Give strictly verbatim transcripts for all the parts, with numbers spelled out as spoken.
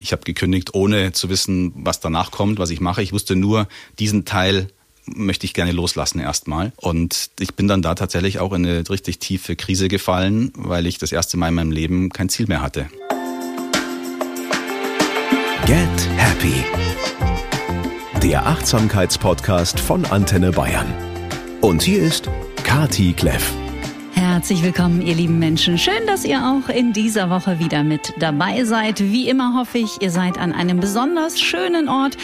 Ich habe gekündigt, ohne zu wissen, was danach kommt, was ich mache. Ich wusste nur, diesen Teil möchte ich gerne loslassen erstmal. Und ich bin dann da tatsächlich auch in eine richtig tiefe Krise gefallen, weil ich das erste Mal in meinem Leben kein Ziel mehr hatte. Get Happy! Der Achtsamkeitspodcast von Antenne Bayern. Und hier ist Kati Kleff. Herzlich willkommen, ihr lieben Menschen. Schön, dass ihr auch in dieser Woche wieder mit dabei seid. Wie immer hoffe ich, ihr seid an einem besonders schönen Ort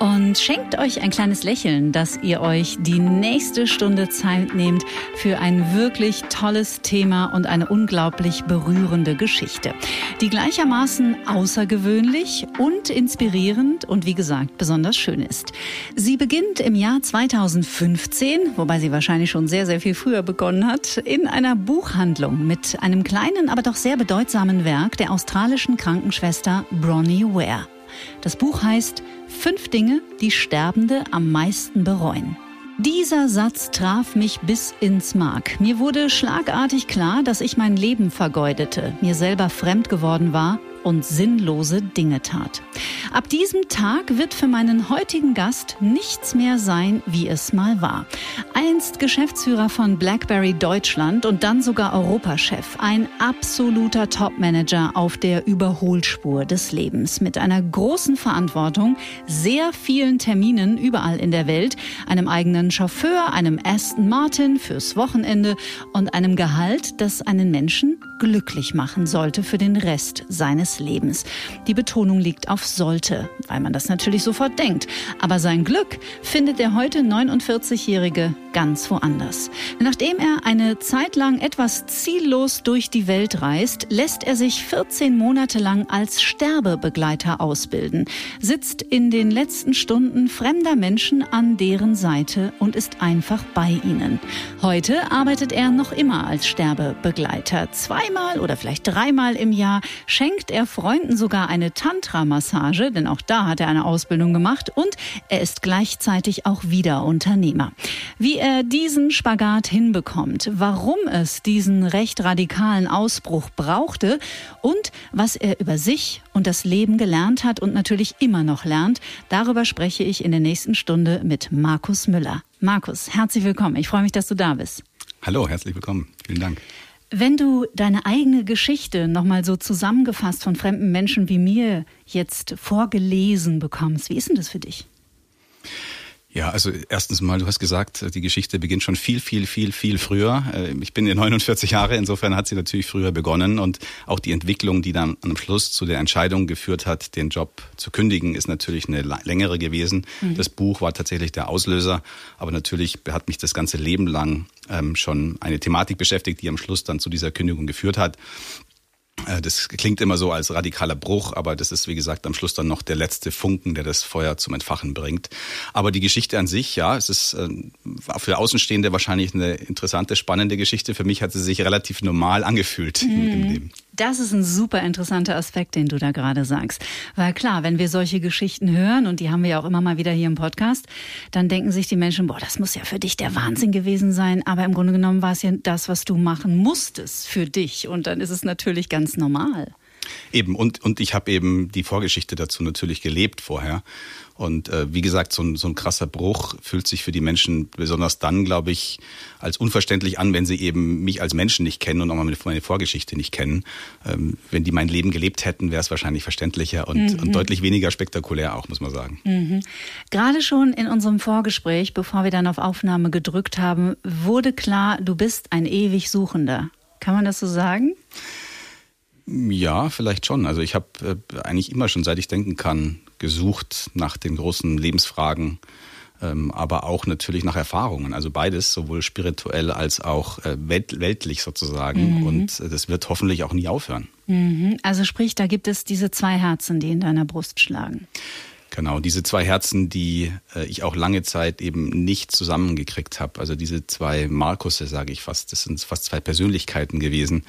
und schenkt euch ein kleines Lächeln, dass ihr euch die nächste Stunde Zeit nehmt für ein wirklich tolles Thema und eine unglaublich berührende Geschichte, die gleichermaßen außergewöhnlich und inspirierend und wie gesagt besonders schön ist. Sie beginnt im Jahr zweitausendfünfzehn, wobei sie wahrscheinlich schon sehr, sehr viel früher begonnen hat, in einer Buchhandlung mit einem kleinen, aber doch sehr bedeutsamen Werk der australischen Krankenschwester Bronnie Ware. Das Buch heißt Fünf Dinge, die Sterbende am meisten bereuen. Dieser Satz traf mich bis ins Mark. Mir wurde schlagartig klar, dass ich mein Leben vergeudete, mir selber fremd geworden war und sinnlose Dinge tat. Ab diesem Tag wird für meinen heutigen Gast nichts mehr sein, wie es mal war. Einst Geschäftsführer von BlackBerry Deutschland und dann sogar Europachef. Ein absoluter Top-Manager auf der Überholspur des Lebens. Mit einer großen Verantwortung, sehr vielen Terminen überall in der Welt, einem eigenen Chauffeur, einem Aston Martin fürs Wochenende und einem Gehalt, das einen Menschen glücklich machen sollte für den Rest seines Lebens. Die Betonung liegt auf sollte, weil man das natürlich sofort denkt. Aber sein Glück findet der heute neunundvierzigjährige ganz woanders. Nachdem er eine Zeit lang etwas ziellos durch die Welt reist, lässt er sich vierzehn Monate lang als Sterbebegleiter ausbilden, sitzt in den letzten Stunden fremder Menschen an deren Seite und ist einfach bei ihnen. Heute arbeitet er noch immer als Sterbebegleiter. Zweimal oder vielleicht dreimal im Jahr schenkt er Freunden sogar eine Tantra-Massage, denn auch da hat er eine Ausbildung gemacht, und er ist gleichzeitig auch wieder Unternehmer. Wie er diesen Spagat hinbekommt, warum es diesen recht radikalen Ausbruch brauchte und was er über sich und das Leben gelernt hat und natürlich immer noch lernt, darüber spreche ich in der nächsten Stunde mit Markus Müller. Markus, herzlich willkommen. Ich freue mich, dass du da bist. Hallo, herzlich willkommen. Vielen Dank. Wenn du deine eigene Geschichte nochmal so zusammengefasst von fremden Menschen wie mir jetzt vorgelesen bekommst, wie ist denn das für dich? Ja, also erstens mal, du hast gesagt, die Geschichte beginnt schon viel, viel, viel, viel früher. Ich bin ja neunundvierzig Jahre, insofern hat sie natürlich früher begonnen, und auch die Entwicklung, die dann am Schluss zu der Entscheidung geführt hat, den Job zu kündigen, ist natürlich eine längere gewesen. Mhm. Das Buch war tatsächlich der Auslöser, aber natürlich hat mich das ganze Leben lang schon eine Thematik beschäftigt, die am Schluss dann zu dieser Kündigung geführt hat. Das klingt immer so als radikaler Bruch, aber das ist, wie gesagt, am Schluss dann noch der letzte Funken, der das Feuer zum Entfachen bringt. Aber die Geschichte an sich, ja, es ist für Außenstehende wahrscheinlich eine interessante, spannende Geschichte. Für mich hat sie sich relativ normal angefühlt mhm. im Leben. Das ist ein super interessanter Aspekt, den du da gerade sagst. Weil klar, wenn wir solche Geschichten hören, und die haben wir ja auch immer mal wieder hier im Podcast, dann denken sich die Menschen, boah, das muss ja für dich der Wahnsinn gewesen sein. Aber im Grunde genommen war es ja das, was du machen musstest für dich. Und dann ist es natürlich ganz normal. Eben, und, und ich habe eben die Vorgeschichte dazu natürlich gelebt vorher. Und äh, wie gesagt, so ein, so ein krasser Bruch fühlt sich für die Menschen besonders dann, glaube ich, als unverständlich an, wenn sie eben mich als Menschen nicht kennen und auch meine, meine Vorgeschichte nicht kennen. Ähm, wenn die mein Leben gelebt hätten, wäre es wahrscheinlich verständlicher und, mhm. und deutlich weniger spektakulär auch, muss man sagen. Mhm. Gerade schon in unserem Vorgespräch, bevor wir dann auf Aufnahme gedrückt haben, wurde klar, du bist ein ewig Suchender. Kann man das so sagen? Ja, vielleicht schon. Also ich habe äh, eigentlich immer schon, seit ich denken kann, gesucht nach den großen Lebensfragen, ähm, aber auch natürlich nach Erfahrungen. Also beides, sowohl spirituell als auch äh, welt- weltlich sozusagen. Mhm. Und äh, das wird hoffentlich auch nie aufhören. Mhm. Also sprich, da gibt es diese zwei Herzen, die in deiner Brust schlagen. Genau, diese zwei Herzen, die äh, ich auch lange Zeit eben nicht zusammengekriegt habe. Also diese zwei Markusse, sage ich fast. Das sind fast zwei Persönlichkeiten gewesen,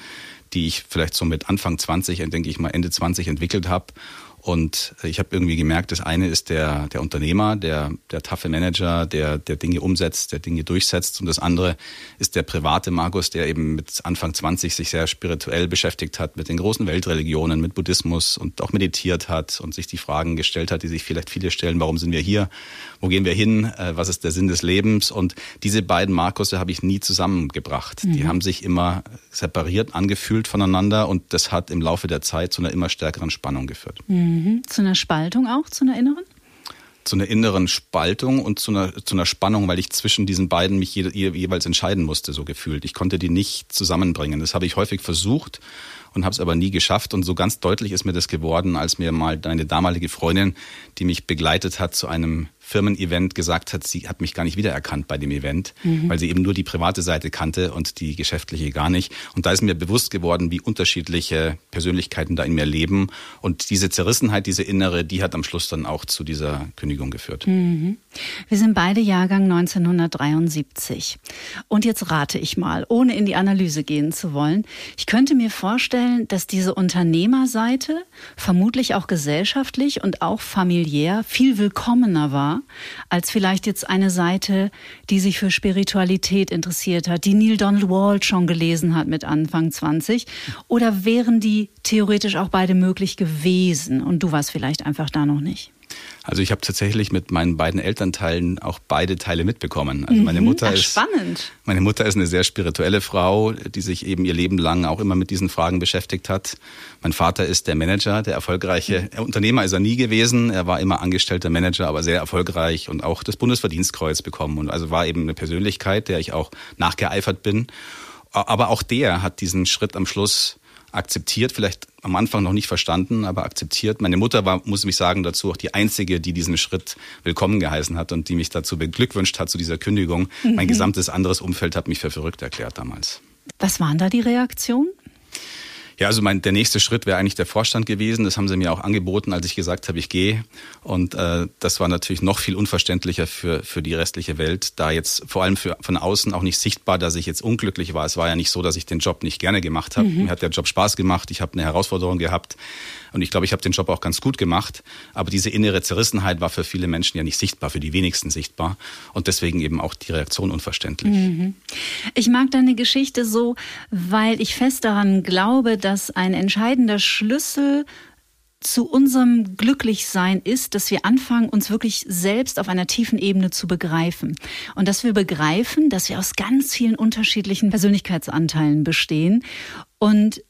die ich vielleicht so mit Anfang zwanzig, denke ich mal Ende zwanzig entwickelt habe. Und ich habe irgendwie gemerkt, das eine ist der, der Unternehmer, der, der taffe Manager, der, der Dinge umsetzt, der Dinge durchsetzt. Und das andere ist der private Markus, der eben mit Anfang zwanzig sich sehr spirituell beschäftigt hat, mit den großen Weltreligionen, mit Buddhismus und auch meditiert hat und sich die Fragen gestellt hat, die sich vielleicht viele stellen. Warum sind wir hier? Wo gehen wir hin? Was ist der Sinn des Lebens? Und diese beiden Markusse habe ich nie zusammengebracht. Mhm. Die haben sich immer separiert angefühlt voneinander. Und das hat im Laufe der Zeit zu einer immer stärkeren Spannung geführt. Mhm. Zu einer Spaltung auch, zu einer inneren? Zu einer inneren Spaltung und zu einer, zu einer Spannung, weil ich zwischen diesen beiden mich je, je, jeweils entscheiden musste, so gefühlt. Ich konnte die nicht zusammenbringen. Das habe ich häufig versucht und habe es aber nie geschafft. Und so ganz deutlich ist mir das geworden, als mir mal eine damalige Freundin, die mich begleitet hat, zu einem Firmen-Event gesagt hat, sie hat mich gar nicht wiedererkannt bei dem Event, mhm. weil sie eben nur die private Seite kannte und die geschäftliche gar nicht. Und da ist mir bewusst geworden, wie unterschiedliche Persönlichkeiten da in mir leben. Und diese Zerrissenheit, diese innere, die hat am Schluss dann auch zu dieser Kündigung geführt. Mhm. Wir sind beide Jahrgang neunzehnhundertdreiundsiebzig. Und jetzt rate ich mal, ohne in die Analyse gehen zu wollen, ich könnte mir vorstellen, dass diese Unternehmerseite vermutlich auch gesellschaftlich und auch familiär viel willkommener war, als vielleicht jetzt eine Seite, die sich für Spiritualität interessiert hat, die Neil Donald Walsh schon gelesen hat mit Anfang zwanzig? Oder wären die theoretisch auch beide möglich gewesen und du warst vielleicht einfach da noch nicht? Also ich habe tatsächlich mit meinen beiden Elternteilen auch beide Teile mitbekommen. Also meine Mutter Ach, ist spannend. Meine Mutter ist eine sehr spirituelle Frau, die sich eben ihr Leben lang auch immer mit diesen Fragen beschäftigt hat. Mein Vater ist der Manager, der erfolgreiche mhm. Unternehmer ist er nie gewesen. Er war immer angestellter Manager, aber sehr erfolgreich und auch das Bundesverdienstkreuz bekommen. Und also war eben eine Persönlichkeit, der ich auch nachgeeifert bin. Aber auch der hat diesen Schritt am Schluss akzeptiert, vielleicht am Anfang noch nicht verstanden, aber akzeptiert. Meine Mutter war, muss ich sagen, dazu auch die Einzige, die diesen Schritt willkommen geheißen hat und die mich dazu beglückwünscht hat zu dieser Kündigung. Mhm. Mein gesamtes anderes Umfeld hat mich für verrückt erklärt damals. Was waren da die Reaktionen? Ja, also mein, der nächste Schritt wäre eigentlich der Vorstand gewesen. Das haben sie mir auch angeboten, als ich gesagt habe, ich gehe. Und äh, das war natürlich noch viel unverständlicher für für die restliche Welt, da jetzt vor allem für, von außen auch nicht sichtbar, dass ich jetzt unglücklich war. Es war ja nicht so, dass ich den Job nicht gerne gemacht habe. Mhm. Mir hat der Job Spaß gemacht, ich habe eine Herausforderung gehabt und ich glaube, ich habe den Job auch ganz gut gemacht. Aber diese innere Zerrissenheit war für viele Menschen ja nicht sichtbar, für die wenigsten sichtbar und deswegen eben auch die Reaktion unverständlich. Mhm. Ich mag deine Geschichte so, weil ich fest daran glaube, dass ein entscheidender Schlüssel zu unserem Glücklichsein ist, dass wir anfangen, uns wirklich selbst auf einer tiefen Ebene zu begreifen. Und dass wir begreifen, dass wir aus ganz vielen unterschiedlichen Persönlichkeitsanteilen bestehen und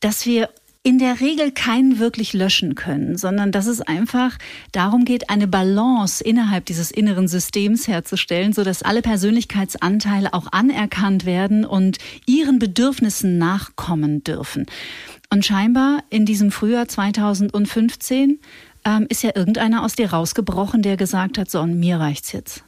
dass wir in der Regel keinen wirklich löschen können, sondern dass es einfach darum geht, eine Balance innerhalb dieses inneren Systems herzustellen, sodass alle Persönlichkeitsanteile auch anerkannt werden und ihren Bedürfnissen nachkommen dürfen. Und scheinbar in diesem Frühjahr zweitausendfünfzehn ähm, ist ja irgendeiner aus dir rausgebrochen, der gesagt hat, so, und mir reicht's jetzt.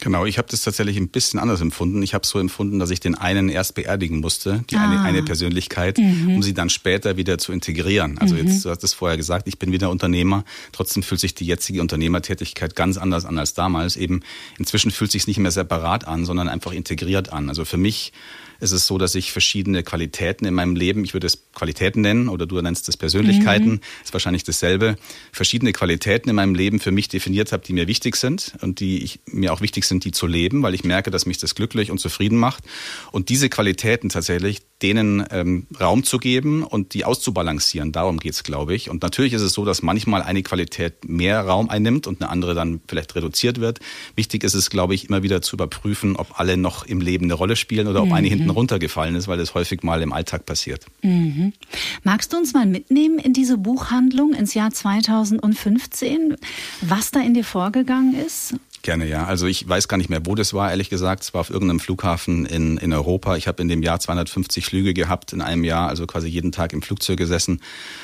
Genau, ich habe das tatsächlich ein bisschen anders empfunden. Ich habe so empfunden, dass ich den einen erst beerdigen musste, die ah. eine, eine Persönlichkeit, mhm. um sie dann später wieder zu integrieren. Also mhm. jetzt, du hast es vorher gesagt, ich bin wieder Unternehmer. Trotzdem fühlt sich die jetzige Unternehmertätigkeit ganz anders an als damals. Eben inzwischen fühlt sich nicht mehr separat an, sondern einfach integriert an. Also für mich ist es so, dass ich verschiedene Qualitäten in meinem Leben, ich würde es Qualitäten nennen oder du nennst es Persönlichkeiten, mhm. ist wahrscheinlich dasselbe, verschiedene Qualitäten in meinem Leben für mich definiert habe, die mir wichtig sind und die ich, mir auch wichtig sind, die zu leben, weil ich merke, dass mich das glücklich und zufrieden macht. Und diese Qualitäten tatsächlich, denen ähm, Raum zu geben und die auszubalancieren, darum geht es, glaube ich. Und natürlich ist es so, dass manchmal eine Qualität mehr Raum einnimmt und eine andere dann vielleicht reduziert wird. Wichtig ist es, glaube ich, immer wieder zu überprüfen, ob alle noch im Leben eine Rolle spielen oder mhm. ob eine hinten runtergefallen ist, weil das häufig mal im Alltag passiert. Mhm. Magst du uns mal mitnehmen in diese Buchhandlung ins Jahr zweitausendfünfzehn, was da in dir vorgegangen ist? Gerne, ja. Also ich weiß gar nicht mehr, wo das war, ehrlich gesagt. Es war auf irgendeinem Flughafen in, in Europa. Ich habe in dem Jahr zweihundertfünfzig Flüge gehabt in einem Jahr, also quasi jeden Tag im Flugzeug gesessen.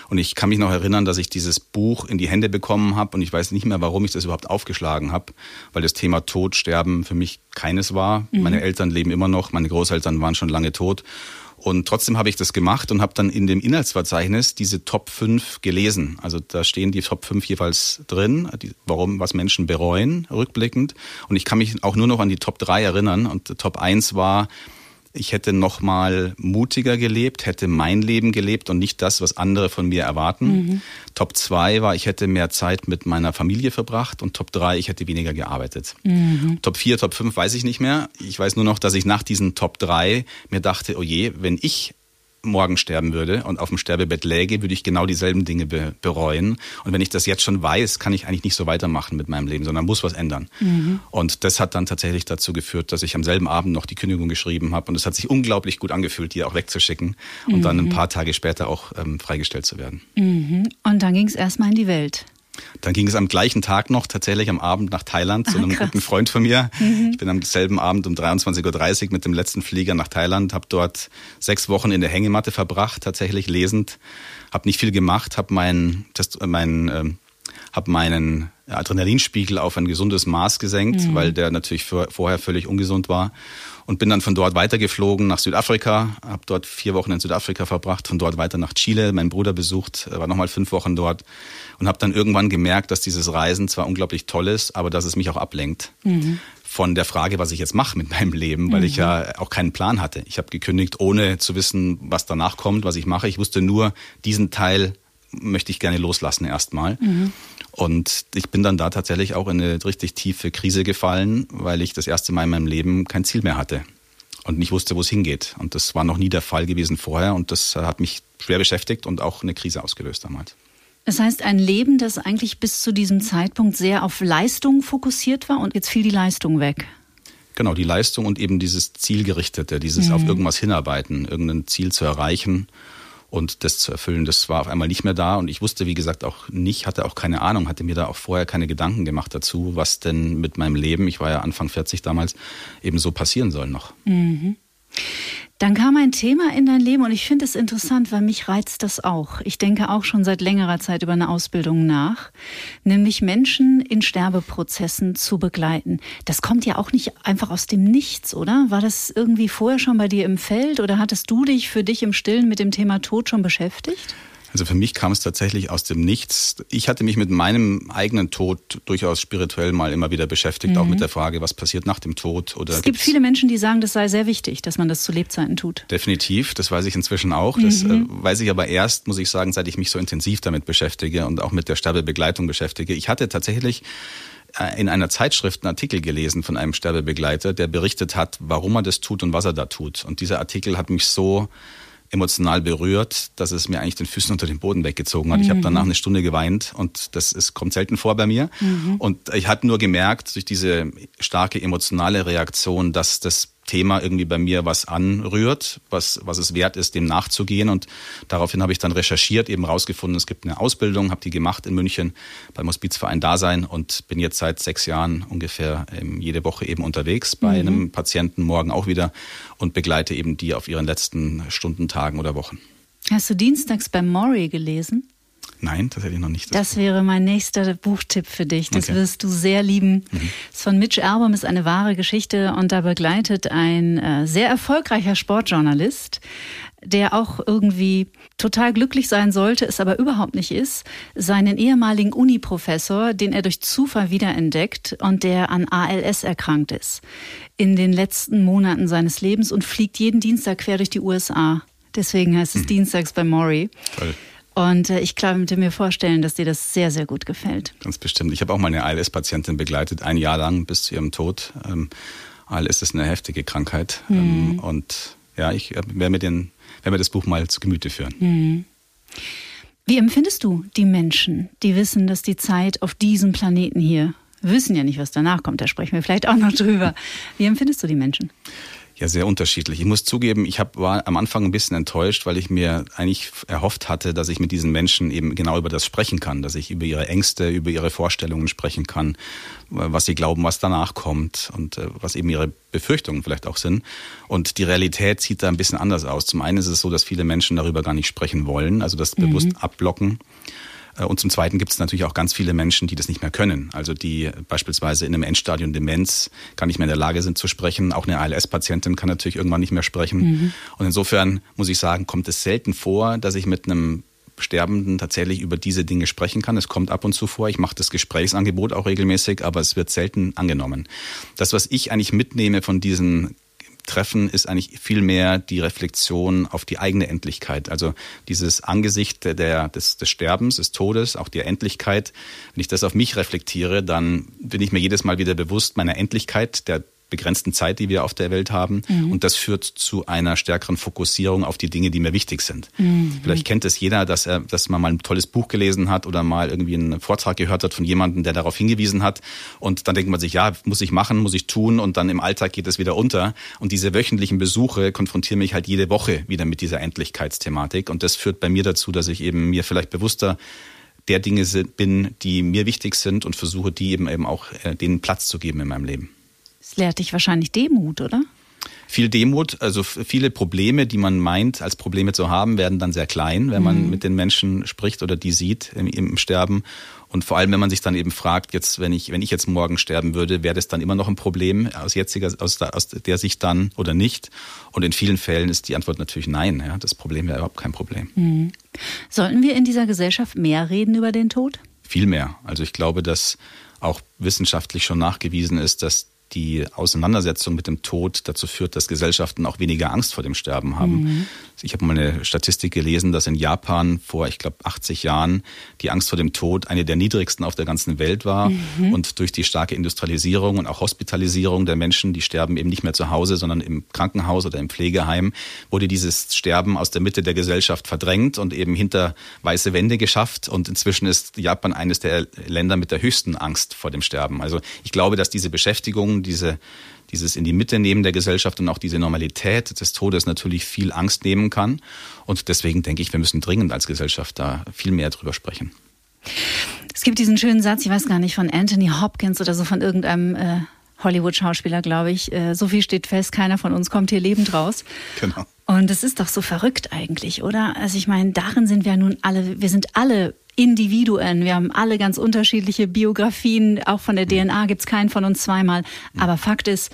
Und ich kann mich noch erinnern, dass ich dieses Buch in die Hände bekommen habe und ich weiß nicht mehr, warum ich das überhaupt aufgeschlagen habe, weil das Thema Tod, Sterben für mich keines war. Mhm. Meine Eltern leben immer noch, meine Großeltern waren schon lange tot. Und trotzdem habe ich das gemacht und habe dann in dem Inhaltsverzeichnis diese Top fünf gelesen. Also da stehen die Top fünf jeweils drin, die, warum, was Menschen bereuen, rückblickend. Und ich kann mich auch nur noch an die Top drei erinnern. Und Top eins war ich hätte noch mal mutiger gelebt, hätte mein Leben gelebt und nicht das, was andere von mir erwarten. Mhm. Top zwei war, ich hätte mehr Zeit mit meiner Familie verbracht. Und Top drei, ich hätte weniger gearbeitet. Mhm. Top vier, Top fünf weiß ich nicht mehr. Ich weiß nur noch, dass ich nach diesen Top drei mir dachte, oh je, wenn ich morgen sterben würde und auf dem Sterbebett läge, würde ich genau dieselben Dinge be- bereuen. Und wenn ich das jetzt schon weiß, kann ich eigentlich nicht so weitermachen mit meinem Leben, sondern muss was ändern. Mhm. Und das hat dann tatsächlich dazu geführt, dass ich am selben Abend noch die Kündigung geschrieben habe. Und es hat sich unglaublich gut angefühlt, die auch wegzuschicken und mhm. dann ein paar Tage später auch ähm, freigestellt zu werden. Mhm. Und dann ging es erstmal in die Welt. Dann ging es am gleichen Tag noch, tatsächlich am Abend nach Thailand zu einem Ach, guten Freund von mir. Mhm. Ich bin am selben Abend um dreiundzwanzig Uhr dreißig mit dem letzten Flieger nach Thailand, habe dort sechs Wochen in der Hängematte verbracht, tatsächlich lesend, habe nicht viel gemacht, habe mein, mein, äh, hab meinen Adrenalinspiegel auf ein gesundes Maß gesenkt, mhm. weil der natürlich für, vorher völlig ungesund war. Und bin dann von dort weitergeflogen nach Südafrika, habe dort vier Wochen in Südafrika verbracht, von dort weiter nach Chile, meinen Bruder besucht, war nochmal fünf Wochen dort und habe dann irgendwann gemerkt, dass dieses Reisen zwar unglaublich toll ist, aber dass es mich auch ablenkt mhm. von der Frage, was ich jetzt mache mit meinem Leben, weil mhm. ich ja auch keinen Plan hatte. Ich habe gekündigt, ohne zu wissen, was danach kommt, was ich mache. Ich wusste nur, diesen Teil möchte ich gerne loslassen erstmal. Mhm. Und ich bin dann da tatsächlich auch in eine richtig tiefe Krise gefallen, weil ich das erste Mal in meinem Leben kein Ziel mehr hatte und nicht wusste, wo es hingeht. Und das war noch nie der Fall gewesen vorher und das hat mich schwer beschäftigt und auch eine Krise ausgelöst damals. Das heißt, ein Leben, das eigentlich bis zu diesem Zeitpunkt sehr auf Leistung fokussiert war und jetzt fiel die Leistung weg. Genau, die Leistung und eben dieses Zielgerichtete, dieses mhm. auf irgendwas hinarbeiten, irgendein Ziel zu erreichen. Und das zu erfüllen, das war auf einmal nicht mehr da. Und ich wusste, wie gesagt, auch nicht, hatte auch keine Ahnung, hatte mir da auch vorher keine Gedanken gemacht dazu, was denn mit meinem Leben, ich war ja Anfang vierzig damals, eben so passieren soll noch. Mhm. Dann kam ein Thema in dein Leben und ich finde es interessant, weil mich reizt das auch. Ich denke auch schon seit längerer Zeit über eine Ausbildung nach, nämlich Menschen in Sterbeprozessen zu begleiten. Das kommt ja auch nicht einfach aus dem Nichts, oder? War das irgendwie vorher schon bei dir im Feld oder hattest du dich für dich im Stillen mit dem Thema Tod schon beschäftigt? Also für mich kam es tatsächlich aus dem Nichts. Ich hatte mich mit meinem eigenen Tod durchaus spirituell mal immer wieder beschäftigt, mhm. auch mit der Frage, was passiert nach dem Tod. Oder es gibt viele Menschen, die sagen, das sei sehr wichtig, dass man das zu Lebzeiten tut. Definitiv, das weiß ich inzwischen auch. Mhm. Das äh, weiß ich aber erst, muss ich sagen, seit ich mich so intensiv damit beschäftige und auch mit der Sterbebegleitung beschäftige. Ich hatte tatsächlich in einer Zeitschrift einen Artikel gelesen von einem Sterbebegleiter, der berichtet hat, warum er das tut und was er da tut. Und dieser Artikel hat mich so emotional berührt, dass es mir eigentlich den Füßen unter den Boden weggezogen hat. Mhm. Ich habe danach eine Stunde geweint und das ist, kommt selten vor bei mir. Mhm. Und ich hatte nur gemerkt, durch diese starke emotionale Reaktion, dass das Thema irgendwie bei mir was anrührt, was, was es wert ist, dem nachzugehen. Und daraufhin habe ich dann recherchiert, eben rausgefunden, es gibt eine Ausbildung, habe die gemacht in München beim Hospizverein Dasein und bin jetzt seit sechs Jahren ungefähr ähm, jede Woche eben unterwegs bei mhm. einem Patienten, morgen auch wieder und begleite eben die auf ihren letzten Stunden, Tagen oder Wochen. Hast du dienstags bei Maury gelesen? Nein, das hätte ich noch nicht. Das, das wäre mein nächster Buchtipp für dich. Das okay. wirst du sehr lieben. Mhm. Das ist von Mitch Albom, ist eine wahre Geschichte und da begleitet ein sehr erfolgreicher Sportjournalist, der auch irgendwie total glücklich sein sollte, es aber überhaupt nicht ist, seinen ehemaligen Uni-Professor, den er durch Zufall wiederentdeckt und der an A L S erkrankt ist, in den letzten Monaten seines Lebens und fliegt jeden Dienstag quer durch die U S A. Deswegen heißt es mhm. dienstags bei Maury. Toll. Und ich könnte mir vorstellen, dass dir das sehr, sehr gut gefällt. Ganz bestimmt. Ich habe auch mal eine A L S-Patientin begleitet, ein Jahr lang bis zu ihrem Tod. Ähm, A L S ist eine heftige Krankheit. Mhm. Ähm, und ja, ich werde mir, den, werde mir das Buch mal zu Gemüte führen. Mhm. Wie empfindest du die Menschen, die wissen, dass die Zeit auf diesem Planeten hier, wir wissen ja nicht, was danach kommt, da sprechen wir vielleicht auch noch drüber. Wie empfindest du die Menschen? Ja, sehr unterschiedlich. Ich muss zugeben, ich hab, war am Anfang ein bisschen enttäuscht, weil ich mir eigentlich erhofft hatte, dass ich mit diesen Menschen eben genau über das sprechen kann, dass ich über ihre Ängste, über ihre Vorstellungen sprechen kann, was sie glauben, was danach kommt und was eben ihre Befürchtungen vielleicht auch sind. Und die Realität sieht da ein bisschen anders aus. Zum einen ist es so, dass viele Menschen darüber gar nicht sprechen wollen, also das mhm. bewusst abblocken. Und zum Zweiten gibt es natürlich auch ganz viele Menschen, die das nicht mehr können. Also die beispielsweise in einem Endstadium Demenz gar nicht mehr in der Lage sind zu sprechen. Auch eine A L S-Patientin kann natürlich irgendwann nicht mehr sprechen. Mhm. Und insofern muss ich sagen, kommt es selten vor, dass ich mit einem Sterbenden tatsächlich über diese Dinge sprechen kann. Es kommt ab und zu vor. Ich mache das Gesprächsangebot auch regelmäßig, aber es wird selten angenommen. Das, was ich eigentlich mitnehme von diesen treffen, ist eigentlich vielmehr die Reflexion auf die eigene Endlichkeit. Also dieses Angesicht der, des, des Sterbens, des Todes, auch der Endlichkeit. Wenn ich das auf mich reflektiere, dann bin ich mir jedes Mal wieder bewusst meiner Endlichkeit, der begrenzten Zeit, die wir auf der Welt haben. Mhm. Und das führt zu einer stärkeren Fokussierung auf die Dinge, die mir wichtig sind. Mhm. Vielleicht kennt es jeder, dass er, dass man mal ein tolles Buch gelesen hat oder mal irgendwie einen Vortrag gehört hat von jemandem, der darauf hingewiesen hat. Und dann denkt man sich, ja, muss ich machen, muss ich tun. Und dann im Alltag geht es wieder unter. Und diese wöchentlichen Besuche konfrontieren mich halt jede Woche wieder mit dieser Endlichkeitsthematik. Und das führt bei mir dazu, dass ich eben mir vielleicht bewusster der Dinge bin, die mir wichtig sind und versuche, die eben eben auch äh, denen Platz zu geben in meinem Leben. Das lehrt dich wahrscheinlich Demut, oder? Viel Demut, also viele Probleme, die man meint, als Probleme zu haben, werden dann sehr klein, wenn man mhm. mit den Menschen spricht oder die sieht im, im Sterben. Und vor allem, wenn man sich dann eben fragt, jetzt, wenn ich, wenn ich jetzt morgen sterben würde, wäre das dann immer noch ein Problem aus jetziger, aus der, aus der Sicht dann oder nicht? Und in vielen Fällen ist die Antwort natürlich nein. Ja, das Problem wäre überhaupt kein Problem. Mhm. Sollten wir in dieser Gesellschaft mehr reden über den Tod? Viel mehr. Also ich glaube, dass auch wissenschaftlich schon nachgewiesen ist, dass die Auseinandersetzung mit dem Tod dazu führt, dass Gesellschaften auch weniger Angst vor dem Sterben haben. Mhm. Ich habe mal eine Statistik gelesen, dass in Japan vor, ich glaube, achtzig Jahren die Angst vor dem Tod eine der niedrigsten auf der ganzen Welt war. Mhm. Und durch die starke Industrialisierung und auch Hospitalisierung der Menschen, die sterben eben nicht mehr zu Hause, sondern im Krankenhaus oder im Pflegeheim, wurde dieses Sterben aus der Mitte der Gesellschaft verdrängt und eben hinter weiße Wände geschafft. Und inzwischen ist Japan eines der Länder mit der höchsten Angst vor dem Sterben. Also ich glaube, dass diese Beschäftigung, Diese, dieses in die Mitte nehmen der Gesellschaft und auch diese Normalität des Todes natürlich viel Angst nehmen kann. Und deswegen denke ich, wir müssen dringend als Gesellschaft da viel mehr drüber sprechen. Es gibt diesen schönen Satz, ich weiß gar nicht, von Anthony Hopkins oder so, von irgendeinem äh, Hollywood-Schauspieler, glaube ich. Äh, so viel steht fest, keiner von uns kommt hier lebend raus. Genau. Und das ist doch so verrückt eigentlich, oder? Also ich meine, darin sind wir nun alle, wir sind alle Individuen. Wir haben alle ganz unterschiedliche Biografien. Auch von der D N A gibt es keinen von uns zweimal. Aber Fakt ist,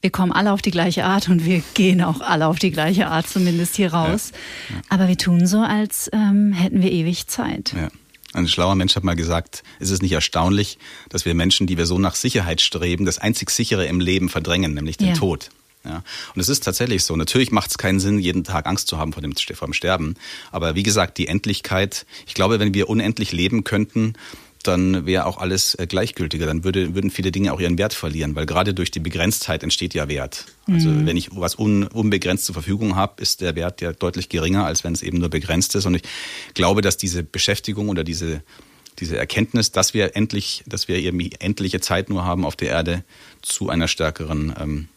wir kommen alle auf die gleiche Art und wir gehen auch alle auf die gleiche Art zumindest hier raus. Ja, ja. Aber wir tun so, als ähm, hätten wir ewig Zeit. Ja. Ein schlauer Mensch hat mal gesagt, ist es nicht erstaunlich, dass wir Menschen, die wir so nach Sicherheit streben, das einzig sichere im Leben verdrängen, nämlich den ja. Tod. Ja, und es ist tatsächlich so. Natürlich macht es keinen Sinn, jeden Tag Angst zu haben vor dem, vor dem Sterben. Aber wie gesagt, die Endlichkeit, ich glaube, wenn wir unendlich leben könnten, dann wäre auch alles gleichgültiger. Dann würde, würden viele Dinge auch ihren Wert verlieren, weil gerade durch die Begrenztheit entsteht ja Wert. Also mhm. wenn ich was un, unbegrenzt zur Verfügung habe, ist der Wert ja deutlich geringer, als wenn es eben nur begrenzt ist. Und ich glaube, dass diese Beschäftigung oder diese, diese Erkenntnis, dass wir endlich, dass wir eben endliche Zeit nur haben auf der Erde, zu einer stärkeren ähm,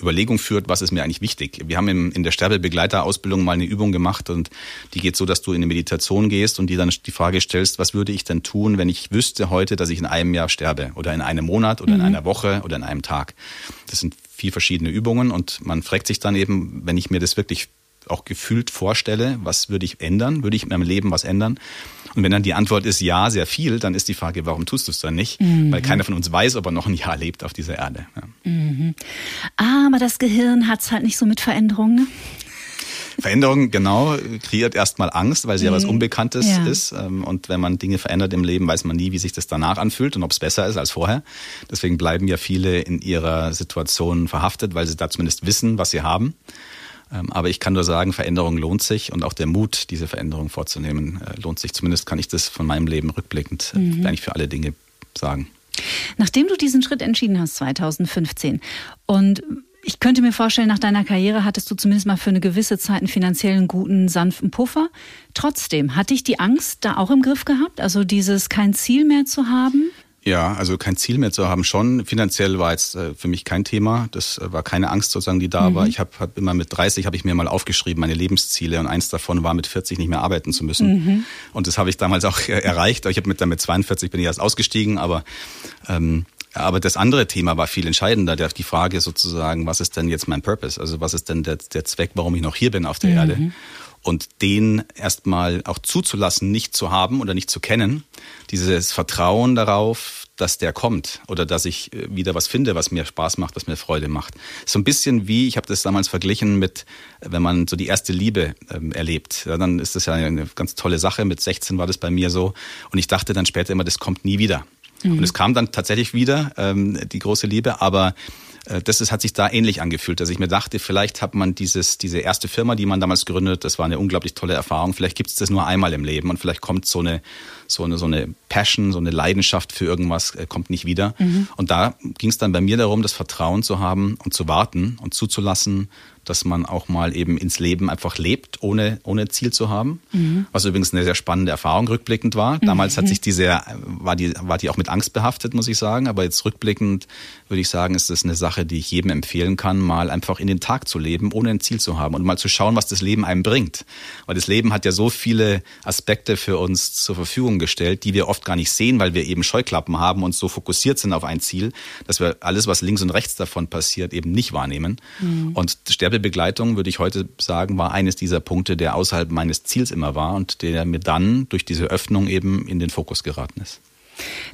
Überlegung führt, was ist mir eigentlich wichtig. Wir haben im, in der Sterbebegleiterausbildung mal eine Übung gemacht und die geht so, dass du in eine Meditation gehst und dir dann die Frage stellst, was würde ich denn tun, wenn ich wüsste heute, dass ich in einem Jahr sterbe oder in einem Monat oder mhm. in einer Woche oder in einem Tag. Das sind vier verschiedene Übungen und man fragt sich dann eben, wenn ich mir das wirklich auch gefühlt vorstelle, was würde ich ändern? Würde ich in meinem Leben was ändern? Und wenn dann die Antwort ist ja, sehr viel, dann ist die Frage, warum tust du es dann nicht? Mhm. Weil keiner von uns weiß, ob er noch ein Jahr lebt auf dieser Erde. Ja. Mhm. Aber das Gehirn hat es halt nicht so mit Veränderungen, ne? Veränderung, genau, kreiert erstmal Angst, weil sie ja was Unbekanntes ja. ist. Und wenn man Dinge verändert im Leben, weiß man nie, wie sich das danach anfühlt und ob es besser ist als vorher. Deswegen bleiben ja viele in ihrer Situation verhaftet, weil sie da zumindest wissen, was sie haben. Aber ich kann nur sagen, Veränderung lohnt sich und auch der Mut, diese Veränderung vorzunehmen, lohnt sich. Zumindest kann ich das von meinem Leben rückblickend mhm. eigentlich für alle Dinge sagen. Nachdem du diesen Schritt entschieden hast, zweitausendfünfzehn, und ich könnte mir vorstellen, nach deiner Karriere hattest du zumindest mal für eine gewisse Zeit einen finanziellen, guten, sanften Puffer. Trotzdem, hat dich die Angst da auch im Griff gehabt? Also dieses kein Ziel mehr zu haben? Ja, also kein Ziel mehr zu haben schon. Finanziell war jetzt für mich kein Thema. Das war keine Angst sozusagen, die da mhm. war. Ich habe hab immer mit dreißig habe ich mir mal aufgeschrieben, meine Lebensziele. Und eins davon war, mit vierzig nicht mehr arbeiten zu müssen. Mhm. Und das habe ich damals auch erreicht. Ich habe mit, mit zweiundvierzig bin ich erst ausgestiegen, aber... Ähm, Aber das andere Thema war viel entscheidender, die Frage sozusagen, was ist denn jetzt mein Purpose? Also was ist denn der, der Zweck, warum ich noch hier bin auf der mhm. Erde? Und den erstmal auch zuzulassen, nicht zu haben oder nicht zu kennen, dieses Vertrauen darauf, dass der kommt oder dass ich wieder was finde, was mir Spaß macht, was mir Freude macht. So ein bisschen wie, ich habe das damals verglichen mit, wenn man so die erste Liebe ähm, erlebt, ja, dann ist das ja eine ganz tolle Sache. Mit sechzehn war das bei mir so und ich dachte dann später immer, das kommt nie wieder. Und es kam dann tatsächlich wieder, ähm, die große Liebe, aber das ist, hat sich da ähnlich angefühlt, dass ich mir dachte, vielleicht hat man dieses, diese erste Firma, die man damals gründet, das war eine unglaublich tolle Erfahrung, vielleicht gibt es das nur einmal im Leben und vielleicht kommt so eine, so eine, so eine Passion, so eine Leidenschaft für irgendwas, kommt nicht wieder. Mhm. Und da ging es dann bei mir darum, das Vertrauen zu haben und zu warten und zuzulassen, dass man auch mal eben ins Leben einfach lebt, ohne, ohne Ziel zu haben. Mhm. Was übrigens eine sehr spannende Erfahrung rückblickend war. Damals mhm. hat sich diese, war, die, war die auch mit Angst behaftet, muss ich sagen. Aber jetzt rückblickend würde ich sagen, ist das eine Sache, die ich jedem empfehlen kann, mal einfach in den Tag zu leben, ohne ein Ziel zu haben und mal zu schauen, was das Leben einem bringt. Weil das Leben hat ja so viele Aspekte für uns zur Verfügung gestellt, die wir oft gar nicht sehen, weil wir eben Scheuklappen haben und so fokussiert sind auf ein Ziel, dass wir alles, was links und rechts davon passiert, eben nicht wahrnehmen. Mhm. Und Sterbebegleitung, würde ich heute sagen, war eines dieser Punkte, der außerhalb meines Ziels immer war und der mir dann durch diese Öffnung eben in den Fokus geraten ist.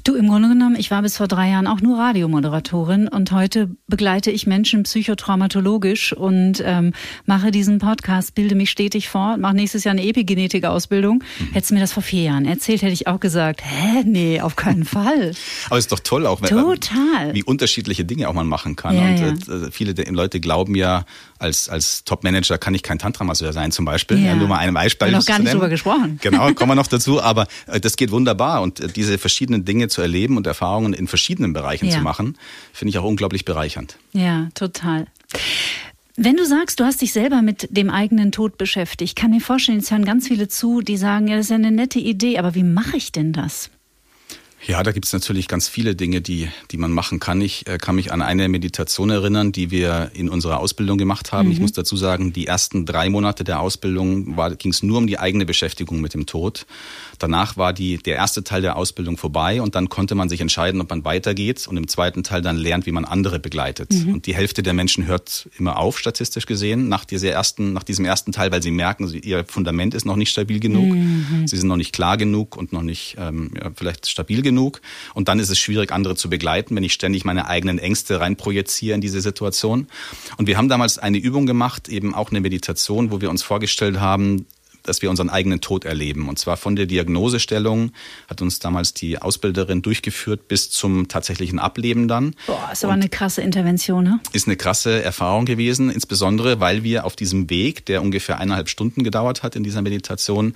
Du, im Grunde genommen, ich war bis vor drei Jahren auch nur Radiomoderatorin und heute begleite ich Menschen psychotraumatologisch und ähm, mache diesen Podcast, bilde mich stetig fort, mache nächstes Jahr eine Epigenetik-Ausbildung. Mhm. Hättest du mir das vor vier Jahren erzählt, hätte ich auch gesagt, hä, nee, auf keinen Fall. Aber es ist doch toll auch, wenn, Total. wie unterschiedliche Dinge auch man machen kann. Ja, und ja. Äh, viele der Leute glauben ja, als, als Top-Manager kann ich kein Tantra-Masseur sein zum Beispiel. Ja. Nur mal einem Beispiel. Wir haben noch gar nicht drüber gesprochen. Genau, kommen wir noch dazu, aber äh, das geht wunderbar und äh, diese verschiedenen Dinge zu erleben und Erfahrungen in verschiedenen Bereichen ja. zu machen, finde ich auch unglaublich bereichernd. Ja, total. Wenn du sagst, du hast dich selber mit dem eigenen Tod beschäftigt, kann mir vorstellen, jetzt hören ganz viele zu, die sagen, ja, das ist ja eine nette Idee, aber wie mache ich denn das? Ja, da gibt es natürlich ganz viele Dinge, die, die man machen kann. Ich äh, kann mich an eine Meditation erinnern, die wir in unserer Ausbildung gemacht haben. Mhm. Ich muss dazu sagen, die ersten drei Monate der Ausbildung ging es nur um die eigene Beschäftigung mit dem Tod. Danach war die, der erste Teil der Ausbildung vorbei und dann konnte man sich entscheiden, ob man weitergeht und im zweiten Teil dann lernt, wie man andere begleitet. Mhm. Und die Hälfte der Menschen hört immer auf, statistisch gesehen, nach, dieser ersten, nach diesem ersten Teil, weil sie merken, sie, ihr Fundament ist noch nicht stabil genug, mhm. sie sind noch nicht klar genug und noch nicht ähm, ja, vielleicht stabil genug. Und dann ist es schwierig, andere zu begleiten, wenn ich ständig meine eigenen Ängste reinprojiziere in diese Situation. Und wir haben damals eine Übung gemacht, eben auch eine Meditation, wo wir uns vorgestellt haben, dass wir unseren eigenen Tod erleben. Und zwar von der Diagnosestellung hat uns damals die Ausbilderin durchgeführt bis zum tatsächlichen Ableben dann. Boah, ist aber und eine krasse Intervention, ne? Ist eine krasse Erfahrung gewesen, insbesondere weil wir auf diesem Weg, der ungefähr eineinhalb Stunden gedauert hat in dieser Meditation,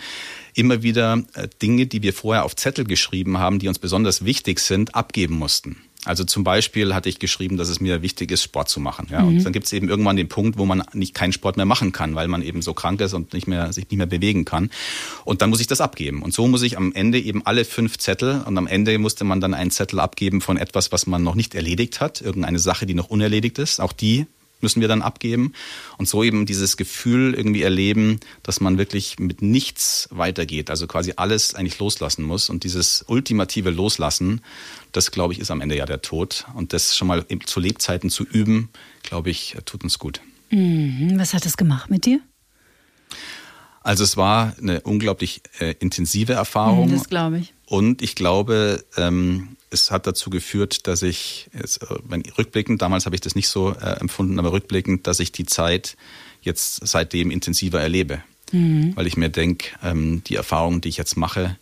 immer wieder Dinge, die wir vorher auf Zettel geschrieben haben, die uns besonders wichtig sind, abgeben mussten. Also zum Beispiel hatte ich geschrieben, dass es mir wichtig ist, Sport zu machen. Ja, mhm. Und dann gibt es eben irgendwann den Punkt, wo man nicht keinen Sport mehr machen kann, weil man eben so krank ist und nicht mehr, sich nicht mehr bewegen kann. Und dann muss ich das abgeben. Und so muss ich am Ende eben alle fünf Zettel, und am Ende musste man dann einen Zettel abgeben von etwas, was man noch nicht erledigt hat, irgendeine Sache, die noch unerledigt ist, auch die müssen wir dann abgeben und so eben dieses Gefühl irgendwie erleben, dass man wirklich mit nichts weitergeht, also quasi alles eigentlich loslassen muss und dieses ultimative Loslassen, das glaube ich ist am Ende ja der Tod und das schon mal zu Lebzeiten zu üben, glaube ich, tut uns gut. Mhm. Was hat das gemacht mit dir? Also es war eine unglaublich äh, intensive Erfahrung. Mhm, das glaube ich. Und ich glaube, ähm, es hat dazu geführt, dass ich, wenn rückblickend, damals habe ich das nicht so äh, empfunden, aber rückblickend, dass ich die Zeit jetzt seitdem intensiver erlebe. Mhm. Weil ich mir denke, ähm, die Erfahrungen, die ich jetzt mache,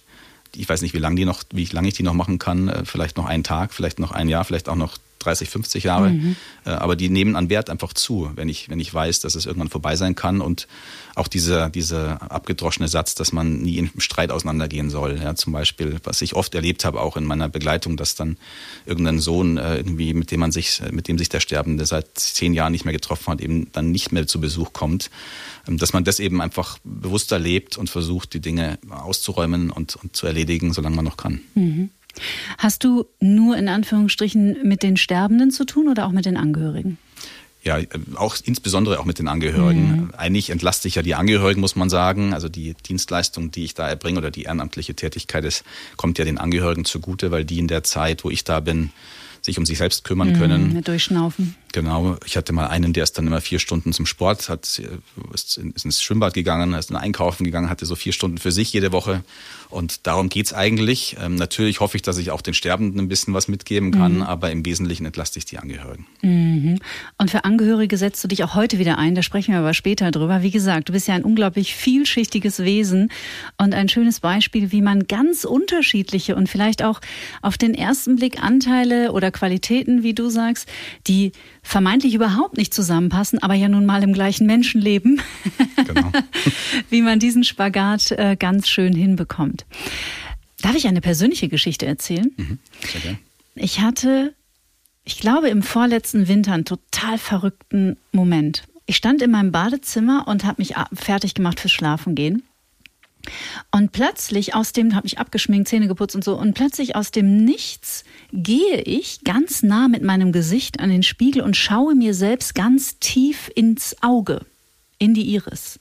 ich weiß nicht, wie lange die noch, wie lange ich die noch machen kann, äh, vielleicht noch einen Tag, vielleicht noch ein Jahr, vielleicht auch noch dreißig, fünfzig Jahre, mhm. äh, aber die nehmen an Wert einfach zu, wenn ich, wenn ich weiß, dass es irgendwann vorbei sein kann und auch dieser, dieser abgedroschene Satz, dass man nie im Streit auseinandergehen soll, ja, zum Beispiel, was ich oft erlebt habe, auch in meiner Begleitung, dass dann irgendein Sohn äh, irgendwie, mit dem man sich, mit dem sich der Sterbende seit zehn Jahren nicht mehr getroffen hat, eben dann nicht mehr zu Besuch kommt, ähm, dass man das eben einfach bewusster lebt und versucht, die Dinge auszuräumen und, und zu erledigen, solange man noch kann. Mhm. Hast du nur in Anführungsstrichen mit den Sterbenden zu tun oder auch mit den Angehörigen? Ja, auch insbesondere auch mit den Angehörigen. Mhm. Eigentlich entlaste ich ja die Angehörigen, muss man sagen. Also die Dienstleistung, die ich da erbringe oder die ehrenamtliche Tätigkeit ist, kommt ja den Angehörigen zugute, weil die in der Zeit, wo ich da bin, sich um sich selbst kümmern können. Mit durchschnaufen. Genau. Ich hatte mal einen, der ist dann immer vier Stunden zum Sport, hat, ist ins Schwimmbad gegangen, ist in Einkaufen gegangen, hatte so vier Stunden für sich jede Woche. Und darum geht's eigentlich. Ähm, natürlich hoffe ich, dass ich auch den Sterbenden ein bisschen was mitgeben kann, mhm. aber im Wesentlichen entlaste ich die Angehörigen. Mhm. Und für Angehörige setzt du dich auch heute wieder ein, da sprechen wir aber später drüber. Wie gesagt, du bist ja ein unglaublich vielschichtiges Wesen und ein schönes Beispiel, wie man ganz unterschiedliche und vielleicht auch auf den ersten Blick Anteile oder Qualitäten, wie du sagst, die vermeintlich überhaupt nicht zusammenpassen, aber ja nun mal im gleichen Menschen leben, genau. Wie man diesen Spagat äh, ganz schön hinbekommt. Darf ich eine persönliche Geschichte erzählen? Mhm. Sehr gerne. Ich hatte, ich glaube, im vorletzten Winter einen total verrückten Moment. Ich stand in meinem Badezimmer und habe mich fertig gemacht fürs Schlafengehen. Und plötzlich aus dem, habe mich abgeschminkt, Zähne geputzt und so, und plötzlich aus dem Nichts gehe ich ganz nah mit meinem Gesicht an den Spiegel und schaue mir selbst ganz tief ins Auge, in die Iris.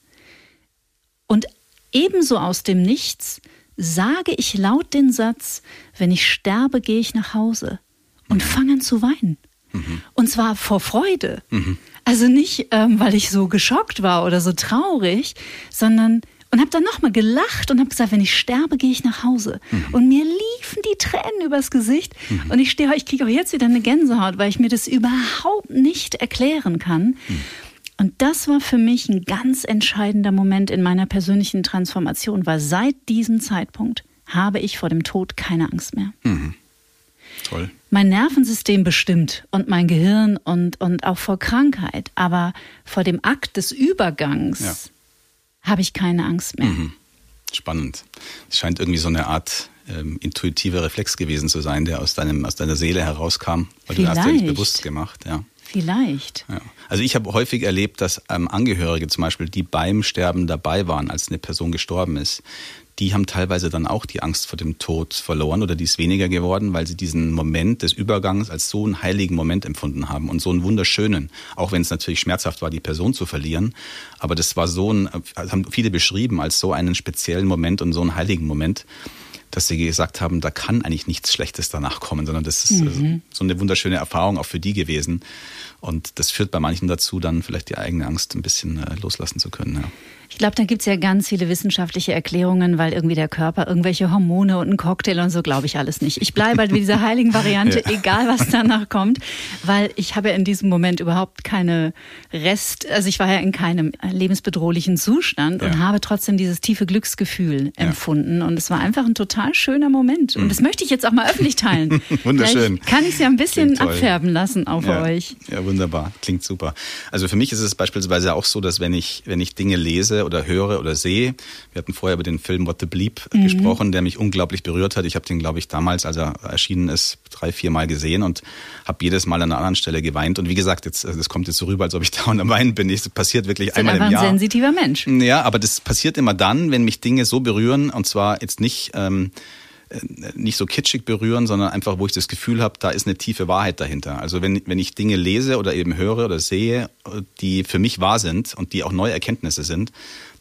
Und ebenso aus dem Nichts sage ich laut den Satz, wenn ich sterbe, gehe ich nach Hause, und fange an zu weinen. Mhm. Und zwar vor Freude. Mhm. Also nicht, ähm, weil ich so geschockt war oder so traurig, sondern... Und habe dann nochmal gelacht und habe gesagt, wenn ich sterbe, gehe ich nach Hause. Mhm. Und mir liefen die Tränen übers Gesicht. Mhm. Und ich stehe, ich kriege auch jetzt wieder eine Gänsehaut, weil ich mir das überhaupt nicht erklären kann. Mhm. Und das war für mich ein ganz entscheidender Moment in meiner persönlichen Transformation, weil seit diesem Zeitpunkt habe ich vor dem Tod keine Angst mehr. Mhm. Toll. Mein Nervensystem bestimmt und mein Gehirn und, und auch vor Krankheit. Aber vor dem Akt des Übergangs... Ja. habe ich keine Angst mehr. Mhm. Spannend. Es scheint irgendwie so eine Art ähm, intuitiver Reflex gewesen zu sein, der aus, deinem, aus deiner Seele herauskam. Weil Vielleicht. Du hast ja nicht bewusst gemacht. Ja. Vielleicht. Ja. Also ich habe häufig erlebt, dass ähm, Angehörige zum Beispiel, die beim Sterben dabei waren, als eine Person gestorben ist, die haben teilweise dann auch die Angst vor dem Tod verloren oder die ist weniger geworden, weil sie diesen Moment des Übergangs als so einen heiligen Moment empfunden haben und so einen wunderschönen, auch wenn es natürlich schmerzhaft war, die Person zu verlieren. Aber das war so ein, haben viele beschrieben als so einen speziellen Moment und so einen heiligen Moment, dass sie gesagt haben, da kann eigentlich nichts Schlechtes danach kommen, sondern das ist mhm. so eine wunderschöne Erfahrung auch für die gewesen. Und das führt bei manchen dazu, dann vielleicht die eigene Angst ein bisschen loslassen zu können. Ja. Ich glaube, da gibt es ja ganz viele wissenschaftliche Erklärungen, weil irgendwie der Körper irgendwelche Hormone und ein Cocktail und so, glaube ich alles nicht. Ich bleibe halt mit dieser heiligen Variante, ja. egal was danach kommt, weil ich habe ja in diesem Moment überhaupt keine Rest, also ich war ja in keinem lebensbedrohlichen Zustand ja. und habe trotzdem dieses tiefe Glücksgefühl ja. empfunden und es war einfach ein total schöner Moment und mhm. das möchte ich jetzt auch mal öffentlich teilen. Wunderschön. Vielleicht kann ich es ja ein bisschen abfärben lassen auf ja. euch. Ja, wunderbar. Klingt super. Also für mich ist es beispielsweise auch so, dass wenn ich, wenn ich Dinge lese, oder höre oder sehe. Wir hatten vorher über den Film What the Bleep mhm. gesprochen, der mich unglaublich berührt hat. Ich habe den, glaube ich, damals, als er erschienen ist, drei, vier Mal gesehen und habe jedes Mal an einer anderen Stelle geweint. Und wie gesagt, jetzt, das kommt jetzt so rüber, als ob ich dauernd am Weinen bin. Das passiert wirklich einmal im Jahr. Ich bin einfach ein sensitiver Mensch. Ja, aber das passiert immer dann, wenn mich Dinge so berühren und zwar jetzt nicht... Ähm, nicht so kitschig berühren, sondern einfach, wo ich das Gefühl habe, da ist eine tiefe Wahrheit dahinter. Also wenn, wenn ich Dinge lese oder eben höre oder sehe, die für mich wahr sind und die auch neue Erkenntnisse sind,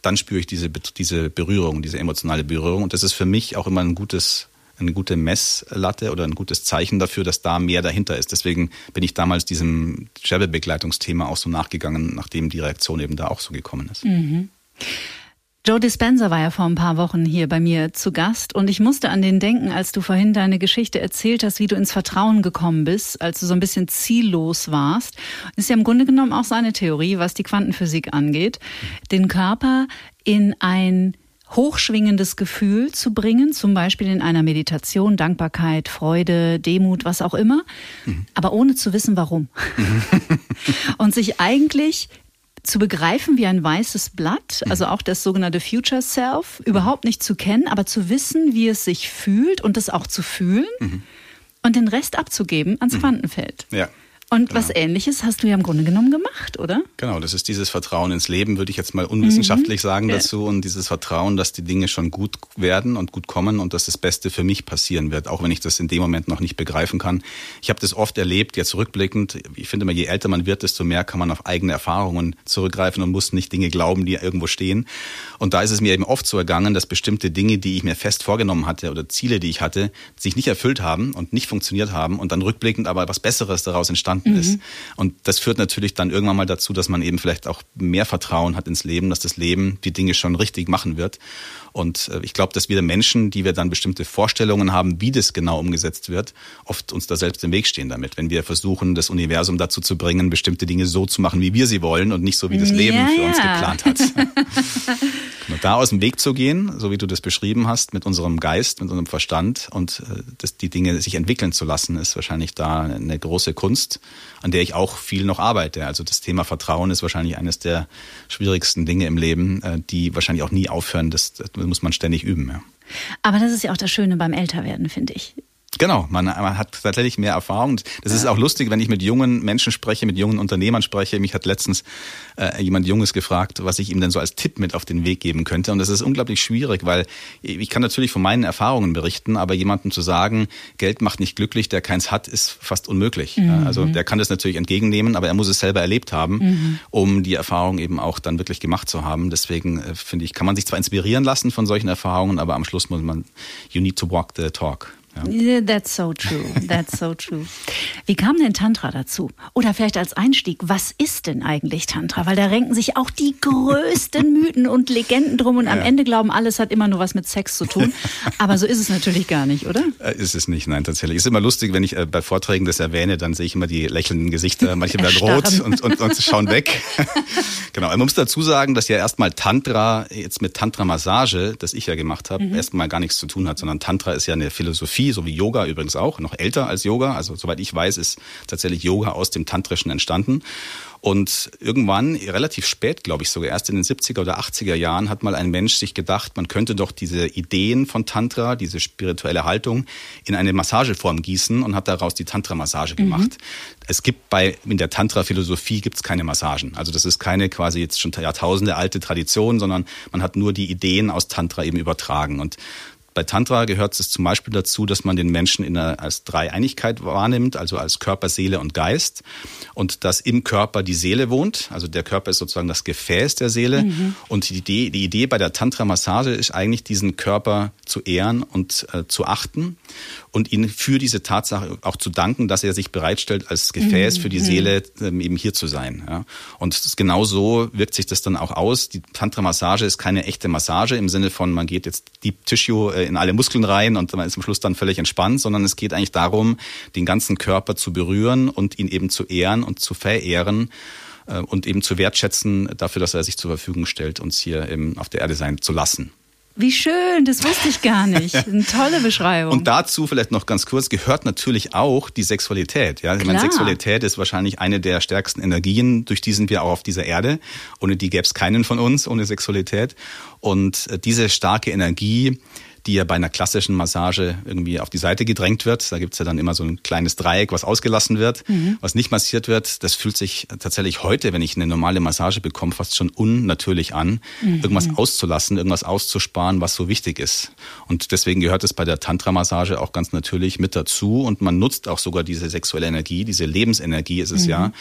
dann spüre ich diese, diese Berührung, diese emotionale Berührung. Und das ist für mich auch immer ein gutes, eine gute Messlatte oder ein gutes Zeichen dafür, dass da mehr dahinter ist. Deswegen bin ich damals diesem Sterbebegleitungsthema auch so nachgegangen, nachdem die Reaktion eben da auch so gekommen ist. Mhm. Joe Dispenza war ja vor ein paar Wochen hier bei mir zu Gast und ich musste an den denken, als du vorhin deine Geschichte erzählt hast, wie du ins Vertrauen gekommen bist, als du so ein bisschen ziellos warst. Das ist ja im Grunde genommen auch seine Theorie, was die Quantenphysik angeht, den Körper in ein hochschwingendes Gefühl zu bringen, zum Beispiel in einer Meditation, Dankbarkeit, Freude, Demut, was auch immer, mhm. aber ohne zu wissen, warum. Mhm. Und sich eigentlich zu begreifen wie ein weißes Blatt, also auch das sogenannte Future Self, überhaupt nicht zu kennen, aber zu wissen, wie es sich fühlt und das auch zu fühlen mhm. und den Rest abzugeben ans mhm. Quantenfeld. Ja. Und genau. was Ähnliches hast du ja im Grunde genommen gemacht, oder? Genau, das ist dieses Vertrauen ins Leben, würde ich jetzt mal unwissenschaftlich mhm. sagen dazu. Und dieses Vertrauen, dass die Dinge schon gut werden und gut kommen und dass das Beste für mich passieren wird, auch wenn ich das in dem Moment noch nicht begreifen kann. Ich habe das oft erlebt, jetzt rückblickend. Ich finde immer, je älter man wird, desto mehr kann man auf eigene Erfahrungen zurückgreifen und muss nicht Dinge glauben, die irgendwo stehen. Und da ist es mir eben oft so ergangen, dass bestimmte Dinge, die ich mir fest vorgenommen hatte oder Ziele, die ich hatte, sich nicht erfüllt haben und nicht funktioniert haben und dann rückblickend aber was Besseres daraus entstanden ist. Mhm. Und das führt natürlich dann irgendwann mal dazu, dass man eben vielleicht auch mehr Vertrauen hat ins Leben, dass das Leben die Dinge schon richtig machen wird. Und ich glaube, dass wir Menschen, die wir dann bestimmte Vorstellungen haben, wie das genau umgesetzt wird, oft uns da selbst im Weg stehen damit. Wenn wir versuchen, das Universum dazu zu bringen, bestimmte Dinge so zu machen, wie wir sie wollen und nicht so, wie das ja, Leben für ja. uns geplant hat. Und da aus dem Weg zu gehen, so wie du das beschrieben hast, mit unserem Geist, mit unserem Verstand und das, die Dinge sich entwickeln zu lassen, ist wahrscheinlich da eine große Kunst, an der ich auch viel noch arbeite. Also das Thema Vertrauen ist wahrscheinlich eines der schwierigsten Dinge im Leben, die wahrscheinlich auch nie aufhören. Das, das muss man ständig üben. Ja. Aber das ist ja auch das Schöne beim Älterwerden, finde ich. Genau, man, man hat tatsächlich mehr Erfahrung. Das ist auch lustig, wenn ich mit jungen Menschen spreche, mit jungen Unternehmern spreche. Mich hat letztens äh, jemand Junges gefragt, was ich ihm denn so als Tipp mit auf den Weg geben könnte. Und das ist unglaublich schwierig, weil ich kann natürlich von meinen Erfahrungen berichten, aber jemandem zu sagen, Geld macht nicht glücklich, der keins hat, ist fast unmöglich. Mhm. Also der kann das natürlich entgegennehmen, aber er muss es selber erlebt haben, mhm. um die Erfahrung eben auch dann wirklich gemacht zu haben. Deswegen äh, finde ich, kann man sich zwar inspirieren lassen von solchen Erfahrungen, aber am Schluss muss man, you need to walk the talk. Ja. That's so true, that's so true. Wie kam denn Tantra dazu? Oder vielleicht als Einstieg, was ist denn eigentlich Tantra? Weil da renken sich auch die größten Mythen und Legenden drum und ja. am Ende glauben, alles hat immer nur was mit Sex zu tun. Aber so ist es natürlich gar nicht, oder? Ist es nicht, nein, tatsächlich. Ist immer lustig, wenn ich bei Vorträgen das erwähne, dann sehe ich immer die lächelnden Gesichter, manche werden rot und, und, und schauen weg. Genau, man muss dazu sagen, dass ja erstmal Tantra, jetzt mit Tantra-Massage, das ich ja gemacht habe, mhm. erstmal gar nichts zu tun hat, sondern Tantra ist ja eine Philosophie, so wie Yoga übrigens auch, noch älter als Yoga. Also soweit ich weiß, ist tatsächlich Yoga aus dem Tantrischen entstanden. Und irgendwann, relativ spät, glaube ich sogar, erst in den siebziger oder achtziger Jahren, hat mal ein Mensch sich gedacht, man könnte doch diese Ideen von Tantra, diese spirituelle Haltung, in eine Massageform gießen und hat daraus die Tantra-Massage gemacht. Mhm. Es gibt bei, in der Tantra-Philosophie gibt es keine Massagen. Also das ist keine quasi jetzt schon Jahrtausende alte Tradition, sondern man hat nur die Ideen aus Tantra eben übertragen. Und bei Tantra gehört es zum Beispiel dazu, dass man den Menschen in einer, als Dreieinigkeit wahrnimmt, also als Körper, Seele und Geist. Und dass im Körper die Seele wohnt. Also der Körper ist sozusagen das Gefäß der Seele. Mhm. Und die Idee, die Idee bei der Tantra-Massage ist eigentlich, diesen Körper zu ehren und äh, zu achten. Und ihn für diese Tatsache auch zu danken, dass er sich bereitstellt, als Gefäß mhm. für die Seele ähm, eben hier zu sein. Ja. Und genau so wirkt sich das dann auch aus. Die Tantra-Massage ist keine echte Massage im Sinne von, man geht jetzt Deep Tissue in alle Muskeln rein und man ist am Schluss dann völlig entspannt, sondern es geht eigentlich darum, den ganzen Körper zu berühren und ihn eben zu ehren und zu verehren und eben zu wertschätzen dafür, dass er sich zur Verfügung stellt, uns hier eben auf der Erde sein zu lassen. Wie schön, das wusste ich gar nicht. Eine tolle Beschreibung. Und dazu vielleicht noch ganz kurz, gehört natürlich auch die Sexualität. Ja? Ich meine, Sexualität ist wahrscheinlich eine der stärksten Energien, durch die sind wir auch auf dieser Erde. Ohne die gäbe es keinen von uns, ohne Sexualität. Und diese starke Energie, die ja bei einer klassischen Massage irgendwie auf die Seite gedrängt wird. Da gibt es ja dann immer so ein kleines Dreieck, was ausgelassen wird, mhm. was nicht massiert wird. Das fühlt sich tatsächlich heute, wenn ich eine normale Massage bekomme, fast schon unnatürlich an, mhm. irgendwas auszulassen, irgendwas auszusparen, was so wichtig ist. Und deswegen gehört es bei der Tantra-Massage auch ganz natürlich mit dazu. Und man nutzt auch sogar diese sexuelle Energie, diese Lebensenergie ist es mhm. ja,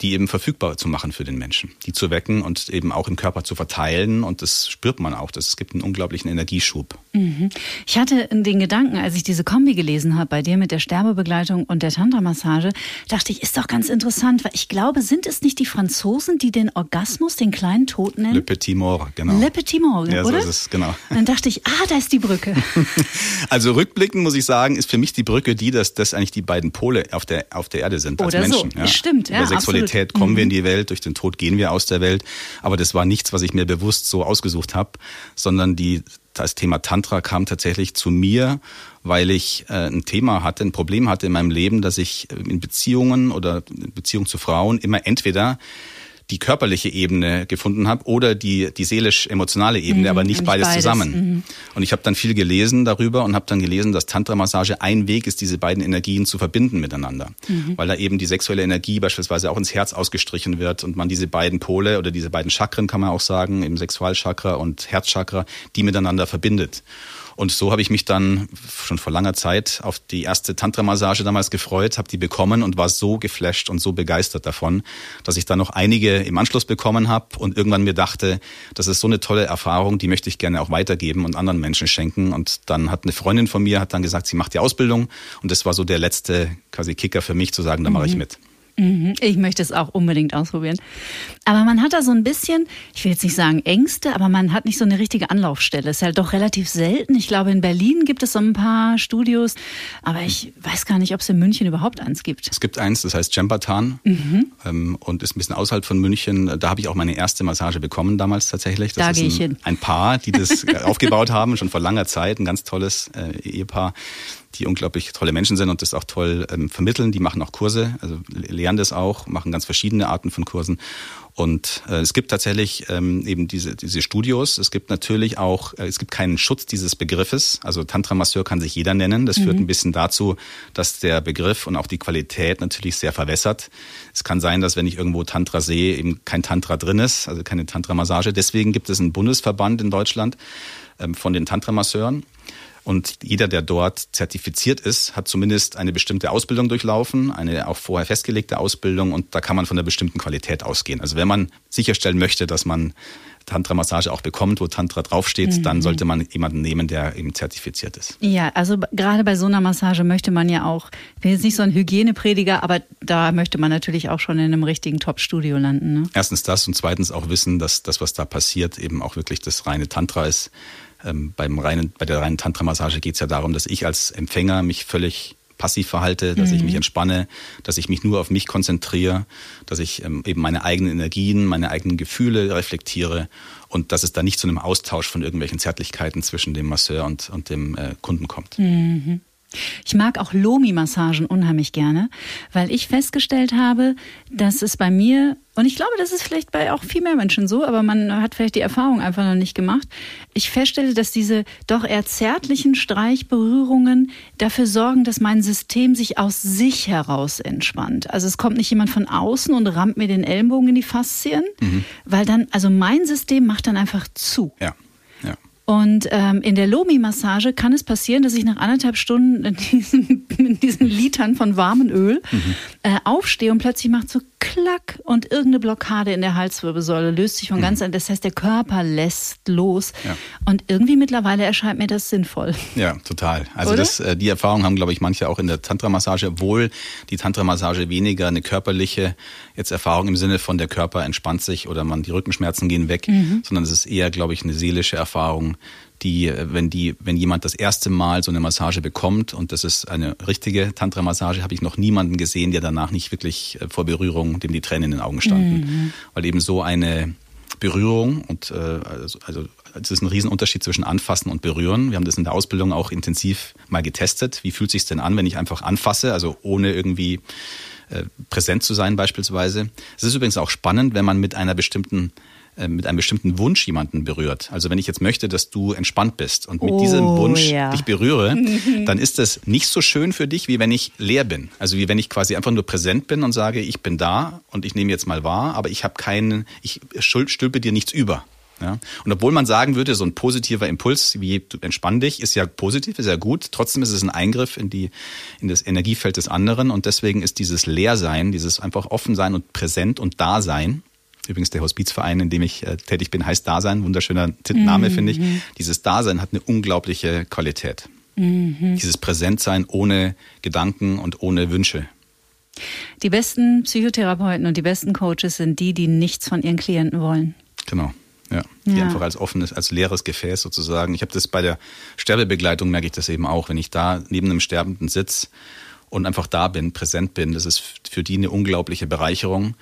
die eben verfügbar zu machen für den Menschen, die zu wecken und eben auch im Körper zu verteilen. Und das spürt man auch. Das, es gibt einen unglaublichen Energieschub. Mhm. Ich hatte den Gedanken, als ich diese Kombi gelesen habe, bei dir mit der Sterbebegleitung und der Tantra-Massage, dachte ich, ist doch ganz interessant, weil ich glaube, sind es nicht die Franzosen, die den Orgasmus, den kleinen Tod nennen? Le Petit Mort, genau. Le Petit Mort, ja, oder? Ja, so ist es, genau. Und dann dachte ich, ah, da ist die Brücke. Also rückblickend, muss ich sagen, ist für mich die Brücke die, dass das eigentlich die beiden Pole auf der, auf der Erde sind, als oder Menschen. Oder so, ja. Stimmt. Ja, über Sexualität absolut. Kommen wir in die Welt, durch den Tod gehen wir aus der Welt. Aber das war nichts, was ich mir bewusst so ausgesucht habe, sondern die... Das Thema Tantra kam tatsächlich zu mir, weil ich äh, ein Thema hatte, ein Problem hatte in meinem Leben, dass ich in Beziehungen oder in Beziehung zu Frauen immer entweder die körperliche Ebene gefunden habe oder die, die seelisch-emotionale Ebene, mhm, aber nicht beides, beides zusammen. Mhm. Und ich habe dann viel gelesen darüber und habe dann gelesen, dass Tantra-Massage ein Weg ist, diese beiden Energien zu verbinden miteinander. Mhm. Weil da eben die sexuelle Energie beispielsweise auch ins Herz ausgestrichen wird und man diese beiden Pole oder diese beiden Chakren, kann man auch sagen, eben Sexualchakra und Herzchakra, die miteinander verbindet. Und so habe ich mich dann schon vor langer Zeit auf die erste Tantra-Massage damals gefreut, habe die bekommen und war so geflasht und so begeistert davon, dass ich dann noch einige im Anschluss bekommen habe und irgendwann mir dachte, das ist so eine tolle Erfahrung, die möchte ich gerne auch weitergeben und anderen Menschen schenken. Und dann hat eine Freundin von mir hat dann gesagt, sie macht die Ausbildung und das war so der letzte quasi Kicker für mich, zu sagen, da mache mhm. ich mit. Ich möchte es auch unbedingt ausprobieren. Aber man hat da so ein bisschen, ich will jetzt nicht sagen Ängste, aber man hat nicht so eine richtige Anlaufstelle. Ist halt doch relativ selten. Ich glaube, in Berlin gibt es so ein paar Studios, aber ich weiß gar nicht, ob es in München überhaupt eins gibt. Es gibt eins, das heißt Cempertan, mhm. ähm, und ist ein bisschen außerhalb von München. Da habe ich auch meine erste Massage bekommen damals tatsächlich. Das da ist gehe ein, ich hin. Ein Paar, die das aufgebaut haben, schon vor langer Zeit. Ein ganz tolles äh, Ehepaar, die unglaublich tolle Menschen sind und das auch toll ähm, vermitteln. Die machen auch Kurse, also lernen das auch, machen ganz verschiedene Arten von Kursen. Und äh, es gibt tatsächlich ähm, eben diese, diese Studios. Es gibt natürlich auch, äh, es gibt keinen Schutz dieses Begriffes. Also Tantra-Masseur kann sich jeder nennen. Das mhm. führt ein bisschen dazu, dass der Begriff und auch die Qualität natürlich sehr verwässert. Es kann sein, dass wenn ich irgendwo Tantra sehe, eben kein Tantra drin ist, also keine Tantra-Massage. Deswegen gibt es einen Bundesverband in Deutschland ähm, von den Tantra-Masseuren. Und jeder, der dort zertifiziert ist, hat zumindest eine bestimmte Ausbildung durchlaufen, eine auch vorher festgelegte Ausbildung. Und da kann man von einer bestimmten Qualität ausgehen. Also wenn man sicherstellen möchte, dass man Tantra-Massage auch bekommt, wo Tantra draufsteht, mhm. dann sollte man jemanden nehmen, der eben zertifiziert ist. Ja, also gerade bei so einer Massage möchte man ja auch, ich bin jetzt nicht so ein Hygieneprediger, aber da möchte man natürlich auch schon in einem richtigen Top-Studio landen. Ne? Erstens das und zweitens auch wissen, dass das, was da passiert, eben auch wirklich das reine Tantra ist. Ähm, beim reinen, bei der reinen Tantra-Massage geht es ja darum, dass ich als Empfänger mich völlig passiv verhalte, dass mhm. ich mich entspanne, dass ich mich nur auf mich konzentriere, dass ich ähm, eben meine eigenen Energien, meine eigenen Gefühle reflektiere und dass es da nicht zu einem Austausch von irgendwelchen Zärtlichkeiten zwischen dem Masseur und, und dem äh, Kunden kommt. Mhm. Ich mag auch Lomi-Massagen unheimlich gerne, weil ich festgestellt habe, dass es bei mir, und ich glaube, das ist vielleicht bei auch viel mehr Menschen so, aber man hat vielleicht die Erfahrung einfach noch nicht gemacht. Ich feststelle, dass diese doch eher zärtlichen Streichberührungen dafür sorgen, dass mein System sich aus sich heraus entspannt. Also es kommt nicht jemand von außen und rammt mir den Ellenbogen in die Faszien, mhm. weil dann, also mein System macht dann einfach zu. Ja. Und ähm, in der Lomi-Massage kann es passieren, dass ich nach anderthalb Stunden in diesen, in diesen Litern von warmem Öl mhm. äh, aufstehe und plötzlich macht so Klack und irgendeine Blockade in der Halswirbelsäule löst sich von mhm. ganz an. Das heißt, der Körper lässt los. Ja. Und irgendwie mittlerweile erscheint mir das sinnvoll. Ja, total. Also das, äh, die Erfahrung haben, glaube ich, manche auch in der Tantra-Massage, obwohl die Tantra-Massage weniger eine körperliche jetzt Erfahrung im Sinne von der Körper entspannt sich oder man die Rückenschmerzen gehen weg, mhm. sondern es ist eher, glaube ich, eine seelische Erfahrung, die, wenn die, wenn jemand das erste Mal so eine Massage bekommt, und das ist eine richtige Tantra-Massage, habe ich noch niemanden gesehen, der danach nicht wirklich vor Berührung, dem die Tränen in den Augen standen. Mhm. Weil eben so eine Berührung und äh, also, also es ist ein Riesenunterschied zwischen Anfassen und Berühren. Wir haben das in der Ausbildung auch intensiv mal getestet. Wie fühlt es sich denn an, wenn ich einfach anfasse, also ohne irgendwie äh, präsent zu sein beispielsweise. Es ist übrigens auch spannend, wenn man mit einer bestimmten mit einem bestimmten Wunsch jemanden berührt. Also wenn ich jetzt möchte, dass du entspannt bist und mit oh, diesem Wunsch ja. dich berühre, dann ist das nicht so schön für dich, wie wenn ich leer bin. Also wie wenn ich quasi einfach nur präsent bin und sage, ich bin da und ich nehme jetzt mal wahr, aber ich habe keinen, ich stülpe dir nichts über. Ja? Und obwohl man sagen würde, so ein positiver Impuls wie du entspann dich ist ja positiv, ist ja gut, trotzdem ist es ein Eingriff in die, in das Energiefeld des anderen und deswegen ist dieses Leersein, dieses einfach Offensein und präsent und Dasein. Übrigens der Hospizverein, in dem ich äh, tätig bin, heißt Dasein. Wunderschöner Name, mhm. finde ich. Dieses Dasein hat eine unglaubliche Qualität. Mhm. Dieses Präsentsein ohne Gedanken und ohne Wünsche. Die besten Psychotherapeuten und die besten Coaches sind die, die nichts von ihren Klienten wollen. Genau, ja. Die ja. einfach als offenes, als leeres Gefäß sozusagen. Ich habe das bei der Sterbebegleitung, merke ich das eben auch. Wenn ich da neben einem Sterbenden sitze und einfach da bin, präsent bin, das ist für die eine unglaubliche Bereicherung.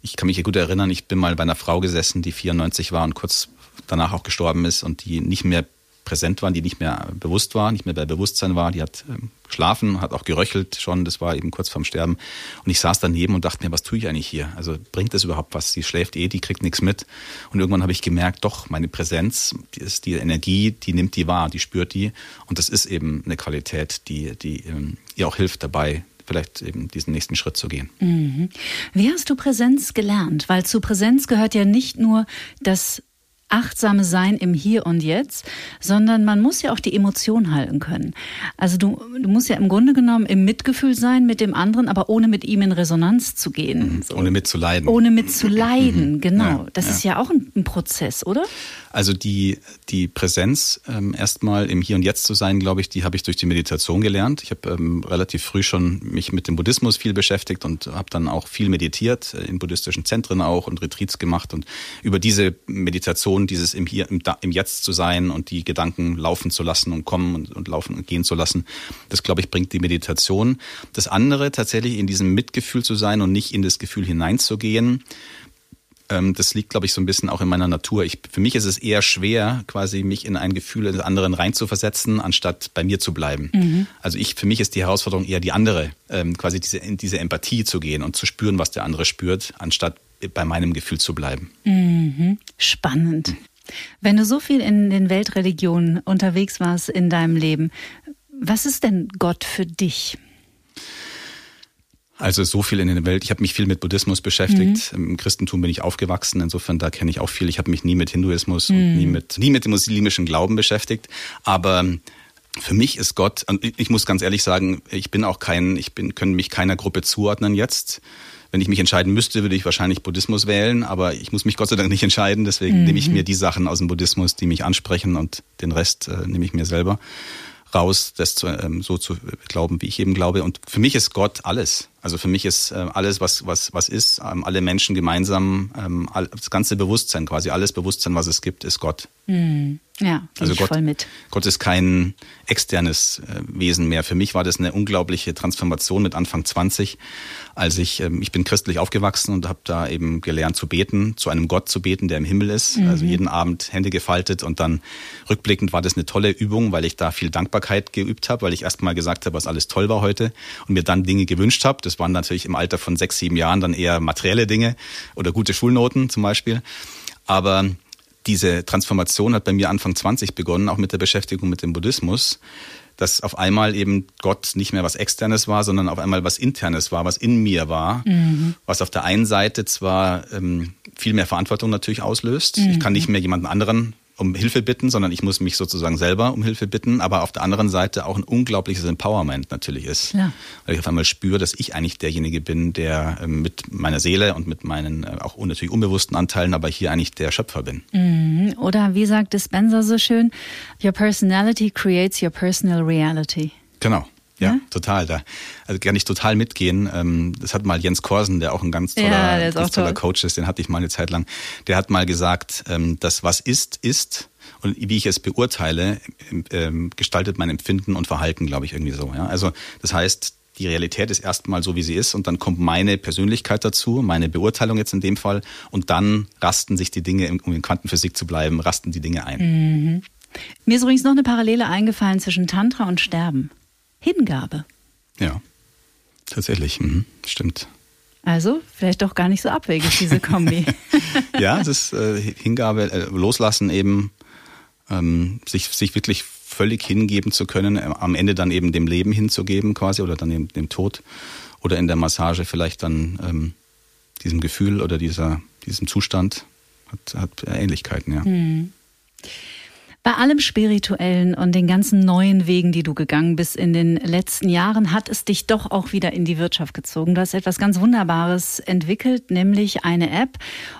Ich kann mich hier gut erinnern, ich bin mal bei einer Frau gesessen, die vierundneunzig war und kurz danach auch gestorben ist und die nicht mehr präsent war, die nicht mehr bewusst war, nicht mehr bei Bewusstsein war. Die hat ähm, geschlafen, hat auch geröchelt schon, das war eben kurz vorm Sterben. Und ich saß daneben und dachte mir, was tue ich eigentlich hier? Also bringt das überhaupt was? Die schläft eh, die kriegt nichts mit. Und irgendwann habe ich gemerkt, doch, meine Präsenz, die, ist die Energie, die nimmt die wahr, die spürt die. Und das ist eben eine Qualität, die, die ähm, ihr auch hilft dabei, vielleicht eben diesen nächsten Schritt zu gehen. Mhm. Wie hast du Präsenz gelernt? Weil zu Präsenz gehört ja nicht nur das achtsame Sein im Hier und Jetzt, sondern man muss ja auch die Emotion halten können. Also du, du musst ja im Grunde genommen im Mitgefühl sein mit dem anderen, aber ohne mit ihm in Resonanz zu gehen. Mhm. So. Ohne mitzuleiden. Ohne mitzuleiden, mhm. genau. Ja, das ja. ist ja auch ein, ein Prozess, oder? Also die, die Präsenz, ähm, erstmal im Hier und Jetzt zu sein, glaube ich, die habe ich durch die Meditation gelernt. Ich habe ähm, relativ früh schon mich mit dem Buddhismus viel beschäftigt und habe dann auch viel meditiert, in buddhistischen Zentren auch und Retreats gemacht. Und über diese Meditation, dieses im Hier, im, da, im Jetzt zu sein und die Gedanken laufen zu lassen und kommen und, und laufen und gehen zu lassen, das, glaube ich, bringt die Meditation. Das andere, tatsächlich in diesem Mitgefühl zu sein und nicht in das Gefühl hineinzugehen, das liegt, glaube ich, so ein bisschen auch in meiner Natur. Ich, für mich ist es eher schwer, quasi mich in ein Gefühl des anderen reinzuversetzen, anstatt bei mir zu bleiben. Mhm. Also ich, für mich ist die Herausforderung eher die andere, quasi diese, in diese Empathie zu gehen und zu spüren, was der andere spürt, anstatt bei meinem Gefühl zu bleiben. Mhm. Spannend. Mhm. Wenn du so viel in den Weltreligionen unterwegs warst in deinem Leben, was ist denn Gott für dich? Also so viel in der Welt. Ich habe mich viel mit Buddhismus beschäftigt. Mhm. Im Christentum bin ich aufgewachsen. Insofern, da kenne ich auch viel. Ich habe mich nie mit Hinduismus mhm. und nie mit, nie mit dem muslimischen Glauben beschäftigt. Aber für mich ist Gott, und ich muss ganz ehrlich sagen, ich bin auch kein, ich bin, können mich keiner Gruppe zuordnen jetzt. Wenn ich mich entscheiden müsste, würde ich wahrscheinlich Buddhismus wählen, aber ich muss mich Gott sei Dank nicht entscheiden. Deswegen mhm. nehme ich mir die Sachen aus dem Buddhismus, die mich ansprechen, und den Rest äh, nehme ich mir selber raus, das zu, ähm, so zu glauben, wie ich eben glaube. Und für mich ist Gott alles. Also für mich ist äh, alles, was was was ist, ähm, alle Menschen gemeinsam, ähm, all, das ganze Bewusstsein quasi, alles Bewusstsein, was es gibt, ist Gott. Mm, ja, also Gott, voll mit. Gott ist kein externes äh, Wesen mehr. Für mich war das eine unglaubliche Transformation mit Anfang zwanzig, als ich, ähm, ich bin christlich aufgewachsen und habe da eben gelernt zu beten, zu einem Gott zu beten, der im Himmel ist. Mhm. Also jeden Abend Hände gefaltet, und dann rückblickend war das eine tolle Übung, weil ich da viel Dankbarkeit geübt habe, weil ich erstmal gesagt habe, was alles toll war heute, und mir dann Dinge gewünscht habe. Das waren natürlich im Alter von sechs, sieben Jahren dann eher materielle Dinge oder gute Schulnoten zum Beispiel. Aber diese Transformation hat bei mir Anfang zwanzig begonnen, auch mit der Beschäftigung mit dem Buddhismus, dass auf einmal eben Gott nicht mehr was Externes war, sondern auf einmal was Internes war, was in mir war, mhm. was auf der einen Seite zwar ähm, viel mehr Verantwortung natürlich auslöst. Mhm. Ich kann nicht mehr jemanden anderen um Hilfe bitten, sondern ich muss mich sozusagen selber um Hilfe bitten, aber auf der anderen Seite auch ein unglaubliches Empowerment natürlich ist. Ja. Weil ich auf einmal spüre, dass ich eigentlich derjenige bin, der mit meiner Seele und mit meinen auch natürlich unbewussten Anteilen, aber hier eigentlich der Schöpfer bin. Oder wie sagt Dispenza so schön, your personality creates your personal reality. Genau. Ja, ja, total. Da also kann ich total mitgehen. Das hat mal Jens Korsen, der auch ein ganz toller, ja, ganz toll. toller Coach ist, den hatte ich mal eine Zeit lang, der hat mal gesagt, das was ist, ist, und wie ich es beurteile, gestaltet mein Empfinden und Verhalten, glaube ich, irgendwie so. Also das heißt, die Realität ist erstmal so, wie sie ist, und dann kommt meine Persönlichkeit dazu, meine Beurteilung jetzt in dem Fall, und dann rasten sich die Dinge, um in Quantenphysik zu bleiben, rasten die Dinge ein. Mhm. Mir ist übrigens noch eine Parallele eingefallen zwischen Tantra und Sterben. Hingabe. Ja, tatsächlich. Mhm. Stimmt. Also vielleicht doch gar nicht so abwegig, diese Kombi. Ja, das ist äh, Hingabe, äh, loslassen eben, ähm, sich, sich wirklich völlig hingeben zu können, äh, am Ende dann eben dem Leben hinzugeben quasi, oder dann dem, dem Tod, oder in der Massage vielleicht dann ähm, diesem Gefühl oder dieser, diesem Zustand hat, hat Ähnlichkeiten, ja. Mhm. Bei allem Spirituellen und den ganzen neuen Wegen, die du gegangen bist in den letzten Jahren, hat es dich doch auch wieder in die Wirtschaft gezogen. Du hast etwas ganz Wunderbares entwickelt, nämlich eine App.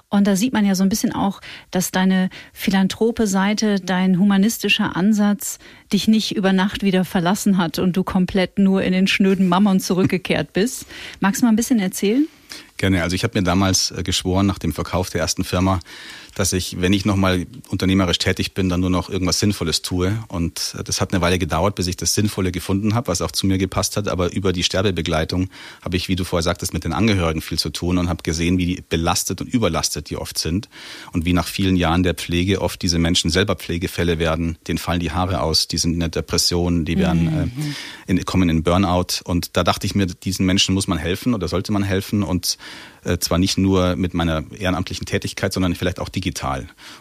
Und da sieht man ja so ein bisschen auch, dass deine philanthrope Seite, dein humanistischer Ansatz dich nicht über Nacht wieder verlassen hat und du komplett nur in den schnöden Mammon zurückgekehrt bist. Magst du mal ein bisschen erzählen? Gerne. Also ich habe mir damals geschworen, nach dem Verkauf der ersten Firma, dass ich, wenn ich nochmal unternehmerisch tätig bin, dann nur noch irgendwas Sinnvolles tue. Und das hat eine Weile gedauert, bis ich das Sinnvolle gefunden habe, was auch zu mir gepasst hat. Aber über die Sterbebegleitung habe ich, wie du vorher sagtest, mit den Angehörigen viel zu tun und habe gesehen, wie belastet und überlastet die oft sind. Und wie nach vielen Jahren der Pflege oft diese Menschen selber Pflegefälle werden. Denen fallen die Haare aus, die sind in der Depression, die werden, mhm. äh, in, kommen in Burnout. Und da dachte ich mir, diesen Menschen muss man helfen oder sollte man helfen. Und äh, zwar nicht nur mit meiner ehrenamtlichen Tätigkeit, sondern vielleicht auch digital.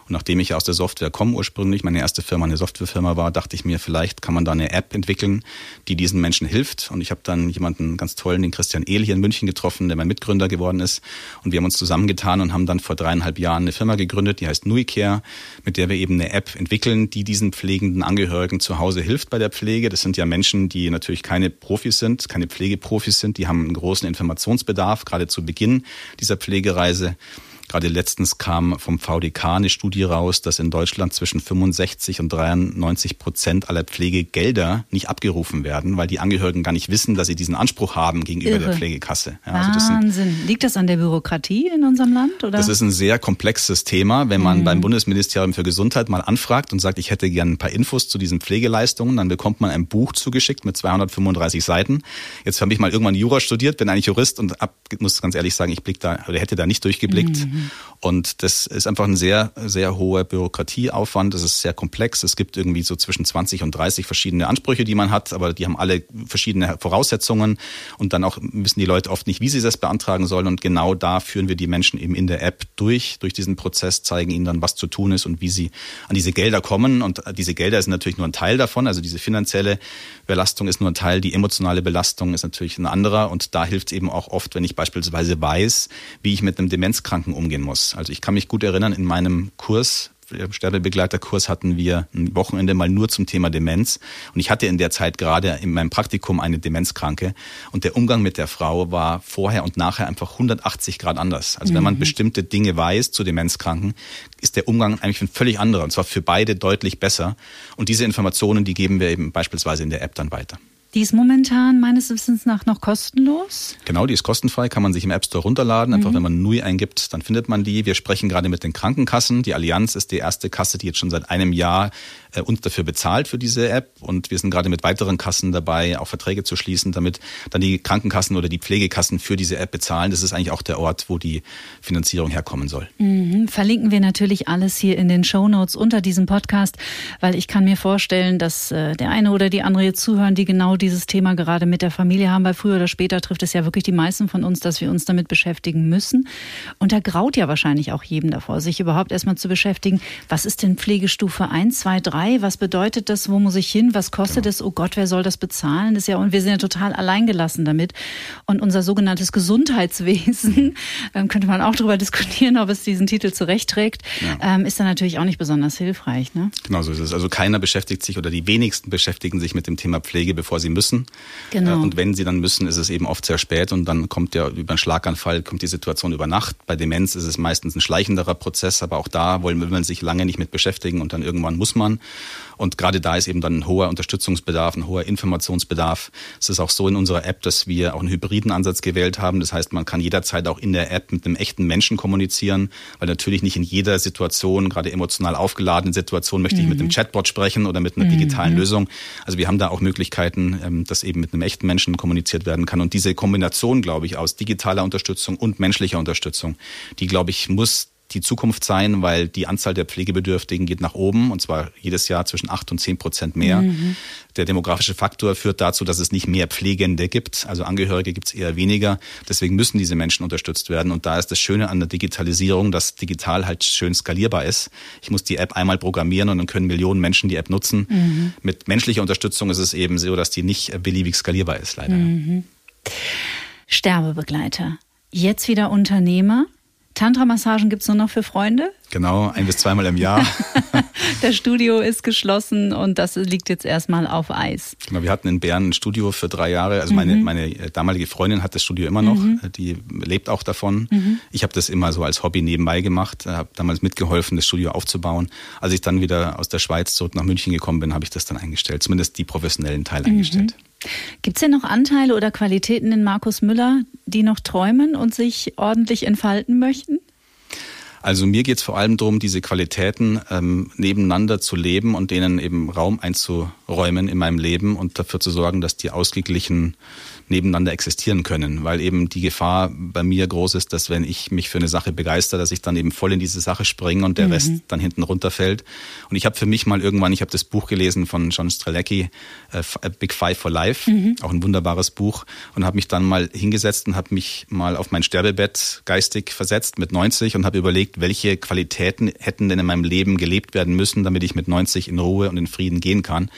Und nachdem ich ja aus der Software komme ursprünglich, meine erste Firma eine Softwarefirma war, dachte ich mir, vielleicht kann man da eine App entwickeln, die diesen Menschen hilft. Und ich habe dann jemanden ganz tollen, den Christian Ehl, hier in München getroffen, der mein Mitgründer geworden ist. Und wir haben uns zusammengetan und haben dann vor dreieinhalb Jahren eine Firma gegründet, die heißt Nuicare, mit der wir eben eine App entwickeln, die diesen pflegenden Angehörigen zu Hause hilft bei der Pflege. Das sind ja Menschen, die natürlich keine Profis sind, keine Pflegeprofis sind. Die haben einen großen Informationsbedarf, gerade zu Beginn dieser Pflegereise. Gerade letztens kam vom V d K eine Studie raus, dass in Deutschland zwischen fünfundsechzig und dreiundneunzig Prozent aller Pflegegelder nicht abgerufen werden, weil die Angehörigen gar nicht wissen, dass sie diesen Anspruch haben gegenüber Irre. der Pflegekasse. Ja, also das Wahnsinn. Sind, Liegt das an der Bürokratie in unserem Land? Oder? Das ist ein sehr komplexes Thema. Wenn man mhm. beim Bundesministerium für Gesundheit mal anfragt und sagt, ich hätte gerne ein paar Infos zu diesen Pflegeleistungen, dann bekommt man ein Buch zugeschickt mit zweihundertfünfunddreißig Seiten. Jetzt habe ich mal irgendwann Jura studiert, bin eigentlich Jurist und ab, muss ganz ehrlich sagen, ich blick da, oder hätte da nicht durchgeblickt. Mhm. Und das ist einfach ein sehr, sehr hoher Bürokratieaufwand. Das ist sehr komplex. Es gibt irgendwie so zwischen zwanzig und dreißig verschiedene Ansprüche, die man hat, aber die haben alle verschiedene Voraussetzungen. Und dann auch wissen die Leute oft nicht, wie sie das beantragen sollen. Und genau da führen wir die Menschen eben in der App durch, durch diesen Prozess, zeigen ihnen dann, was zu tun ist und wie sie an diese Gelder kommen. Und diese Gelder sind natürlich nur ein Teil davon. Also diese finanzielle Belastung ist nur ein Teil. Die emotionale Belastung ist natürlich ein anderer. Und da hilft es eben auch oft, wenn ich beispielsweise weiß, wie ich mit einem Demenzkranken umgehen muss. Also ich kann mich gut erinnern, in meinem Kurs, im Sterbebegleiterkurs, hatten wir ein Wochenende mal nur zum Thema Demenz. Und ich hatte in der Zeit gerade in meinem Praktikum eine Demenzkranke. Und der Umgang mit der Frau war vorher und nachher einfach hundertachtzig Grad anders. Also wenn man mhm. bestimmte Dinge weiß zu Demenzkranken, ist der Umgang eigentlich ein völlig anderer. Und zwar für beide deutlich besser. Und diese Informationen, die geben wir eben beispielsweise in der App dann weiter. Die ist momentan meines Wissens nach noch kostenlos? Genau, die ist kostenfrei, kann man sich im App Store runterladen. Einfach mhm. wenn man N U I eingibt, dann findet man die. Wir sprechen gerade mit den Krankenkassen. Die Allianz ist die erste Kasse, die jetzt schon seit einem Jahr äh, uns dafür bezahlt für diese App. Und wir sind gerade mit weiteren Kassen dabei, auch Verträge zu schließen, damit dann die Krankenkassen oder die Pflegekassen für diese App bezahlen. Das ist eigentlich auch der Ort, wo die Finanzierung herkommen soll. Mhm. Verlinken wir natürlich alles hier in den Shownotes unter diesem Podcast, weil ich kann mir vorstellen, dass äh, der eine oder die andere jetzt zuhören, die genau dieses Thema gerade mit der Familie haben, weil früher oder später trifft es ja wirklich die meisten von uns, dass wir uns damit beschäftigen müssen. Und da graut ja wahrscheinlich auch jedem davor, sich überhaupt erstmal zu beschäftigen, was ist denn Pflegestufe eins, zwei, drei, was bedeutet das, wo muss ich hin, was kostet es, genau. Oh Gott, wer soll das bezahlen? Das ist ja, und wir sind ja total alleingelassen damit. Und unser sogenanntes Gesundheitswesen, ähm, könnte man auch darüber diskutieren, ob es diesen Titel zurecht trägt, ja. ähm, ist dann natürlich auch nicht besonders hilfreich. Ne? Genau so ist es. Also keiner beschäftigt sich oder die wenigsten beschäftigen sich mit dem Thema Pflege, bevor sie müssen. Genau. Und wenn sie dann müssen, ist es eben oft sehr spät und dann kommt ja über einen Schlaganfall, kommt die Situation über Nacht. Bei Demenz ist es meistens ein schleichenderer Prozess, aber auch da will man sich lange nicht mit beschäftigen und dann irgendwann muss man. Und gerade da ist eben dann ein hoher Unterstützungsbedarf, ein hoher Informationsbedarf. Es ist auch so in unserer App, dass wir auch einen hybriden Ansatz gewählt haben. Das heißt, man kann jederzeit auch in der App mit einem echten Menschen kommunizieren, weil natürlich nicht in jeder Situation, gerade emotional aufgeladenen Situation, möchte mhm. ich mit einem Chatbot sprechen oder mit einer mhm. digitalen Lösung. Also wir haben da auch Möglichkeiten, dass eben mit einem echten Menschen kommuniziert werden kann. Und diese Kombination, glaube ich, aus digitaler Unterstützung und menschlicher Unterstützung, die, glaube ich, muss die Zukunft sein, weil die Anzahl der Pflegebedürftigen geht nach oben und zwar jedes Jahr zwischen acht und zehn Prozent mehr. Mhm. Der demografische Faktor führt dazu, dass es nicht mehr Pflegende gibt, also Angehörige gibt es eher weniger. Deswegen müssen diese Menschen unterstützt werden und da ist das Schöne an der Digitalisierung, dass digital halt schön skalierbar ist. Ich muss die App einmal programmieren und dann können Millionen Menschen die App nutzen. Mhm. Mit menschlicher Unterstützung ist es eben so, dass die nicht beliebig skalierbar ist, leider. Mhm. Sterbebegleiter, jetzt wieder Unternehmer. Tantra-Massagen gibt es nur noch für Freunde? Genau, ein- bis zweimal im Jahr. Das Studio ist geschlossen und das liegt jetzt erstmal auf Eis. Genau, wir hatten in Bern ein Studio für drei Jahre. Also mhm. meine, meine damalige Freundin hat das Studio immer noch. Mhm. Die lebt auch davon. Mhm. Ich habe das immer so als Hobby nebenbei gemacht. Habe damals mitgeholfen, das Studio aufzubauen. Als ich dann wieder aus der Schweiz zurück nach München gekommen bin, habe ich das dann eingestellt. Zumindest die professionellen Teile mhm. eingestellt. Gibt es denn noch Anteile oder Qualitäten in Markus Müller, die noch träumen und sich ordentlich entfalten möchten? Also mir geht es vor allem darum, diese Qualitäten ähm, nebeneinander zu leben und denen eben Raum einzuräumen in meinem Leben und dafür zu sorgen, dass die ausgeglichen nebeneinander existieren können. Weil eben die Gefahr bei mir groß ist, dass wenn ich mich für eine Sache begeistere, dass ich dann eben voll in diese Sache springe und der mhm. Rest dann hinten runterfällt. Und ich habe für mich mal irgendwann, ich habe das Buch gelesen von John Strelecki, äh, Big Five for Life, mhm. auch ein wunderbares Buch, und habe mich dann mal hingesetzt und habe mich mal auf mein Sterbebett geistig versetzt mit neunzig und habe überlegt, welche Qualitäten hätten denn in meinem Leben gelebt werden müssen, damit ich mit neunzig in Ruhe und in Frieden gehen kann.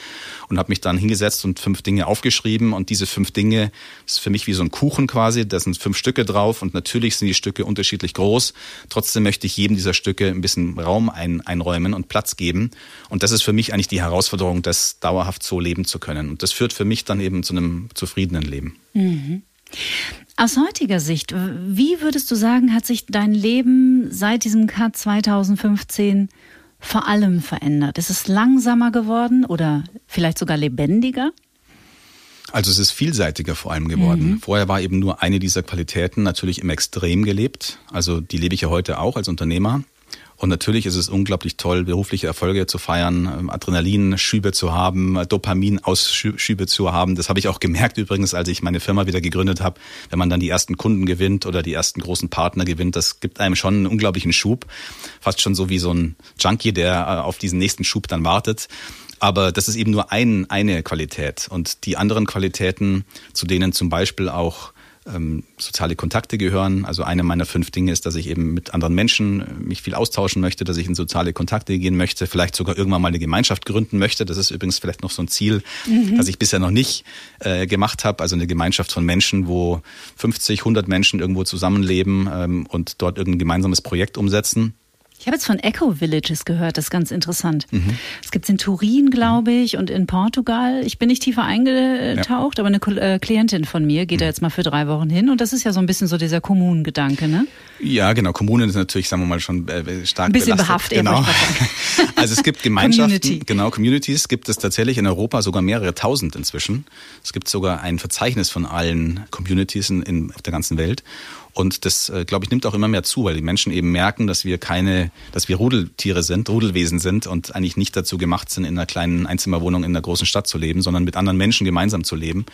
Und habe mich dann hingesetzt und fünf Dinge aufgeschrieben. Und diese fünf Dinge ist für mich wie so ein Kuchen quasi. Da sind fünf Stücke drauf und natürlich sind die Stücke unterschiedlich groß. Trotzdem möchte ich jedem dieser Stücke ein bisschen Raum ein, einräumen und Platz geben. Und das ist für mich eigentlich die Herausforderung, das dauerhaft so leben zu können. Und das führt für mich dann eben zu einem zufriedenen Leben. Mhm. Aus heutiger Sicht, wie würdest du sagen, hat sich dein Leben seit diesem Cut zweitausendfünfzehn vor allem verändert? Ist es langsamer geworden oder vielleicht sogar lebendiger? Also es ist vielseitiger vor allem geworden. Mhm. Vorher war eben nur eine dieser Qualitäten natürlich im Extrem gelebt. Also die lebe ich ja heute auch als Unternehmer. Und natürlich ist es unglaublich toll, berufliche Erfolge zu feiern, Adrenalinschübe zu haben, Dopaminausschübe zu haben. Das habe ich auch gemerkt übrigens, als ich meine Firma wieder gegründet habe. Wenn man dann die ersten Kunden gewinnt oder die ersten großen Partner gewinnt, das gibt einem schon einen unglaublichen Schub. Fast schon so wie so ein Junkie, der auf diesen nächsten Schub dann wartet. Aber das ist eben nur ein, eine Qualität. Und die anderen Qualitäten, zu denen zum Beispiel auch Ähm, soziale Kontakte gehören. Also eine meiner fünf Dinge ist, dass ich eben mit anderen Menschen mich viel austauschen möchte, dass ich in soziale Kontakte gehen möchte, vielleicht sogar irgendwann mal eine Gemeinschaft gründen möchte. Das ist übrigens vielleicht noch so ein Ziel, mhm. das ich bisher noch nicht äh, gemacht habe. Also eine Gemeinschaft von Menschen, wo fünfzig, hundert Menschen irgendwo zusammenleben ähm, und dort irgendein gemeinsames Projekt umsetzen. Ich habe jetzt von Eco-Villages gehört, das ist ganz interessant. Mhm. Es gibt es in Turin, glaube ich, und in Portugal. Ich bin nicht tiefer eingetaucht, ja. aber eine Klientin von mir geht mhm. da jetzt mal für drei Wochen hin. Und das ist ja so ein bisschen so dieser Kommunengedanke, ne? Ja, genau. Kommunen ist natürlich, sagen wir mal, schon stark ein bisschen belastet. Genau. Also es gibt Gemeinschaften, Community. Genau, Communities gibt es tatsächlich in Europa sogar mehrere tausend inzwischen. Es gibt sogar ein Verzeichnis von allen Communities in, in, auf der ganzen Welt. Und das, glaube ich, nimmt auch immer mehr zu, weil die Menschen eben merken, dass wir keine, dass wir Rudeltiere sind, Rudelwesen sind und eigentlich nicht dazu gemacht sind, in einer kleinen Einzimmerwohnung in einer großen Stadt zu leben, sondern mit anderen Menschen gemeinsam zu leben.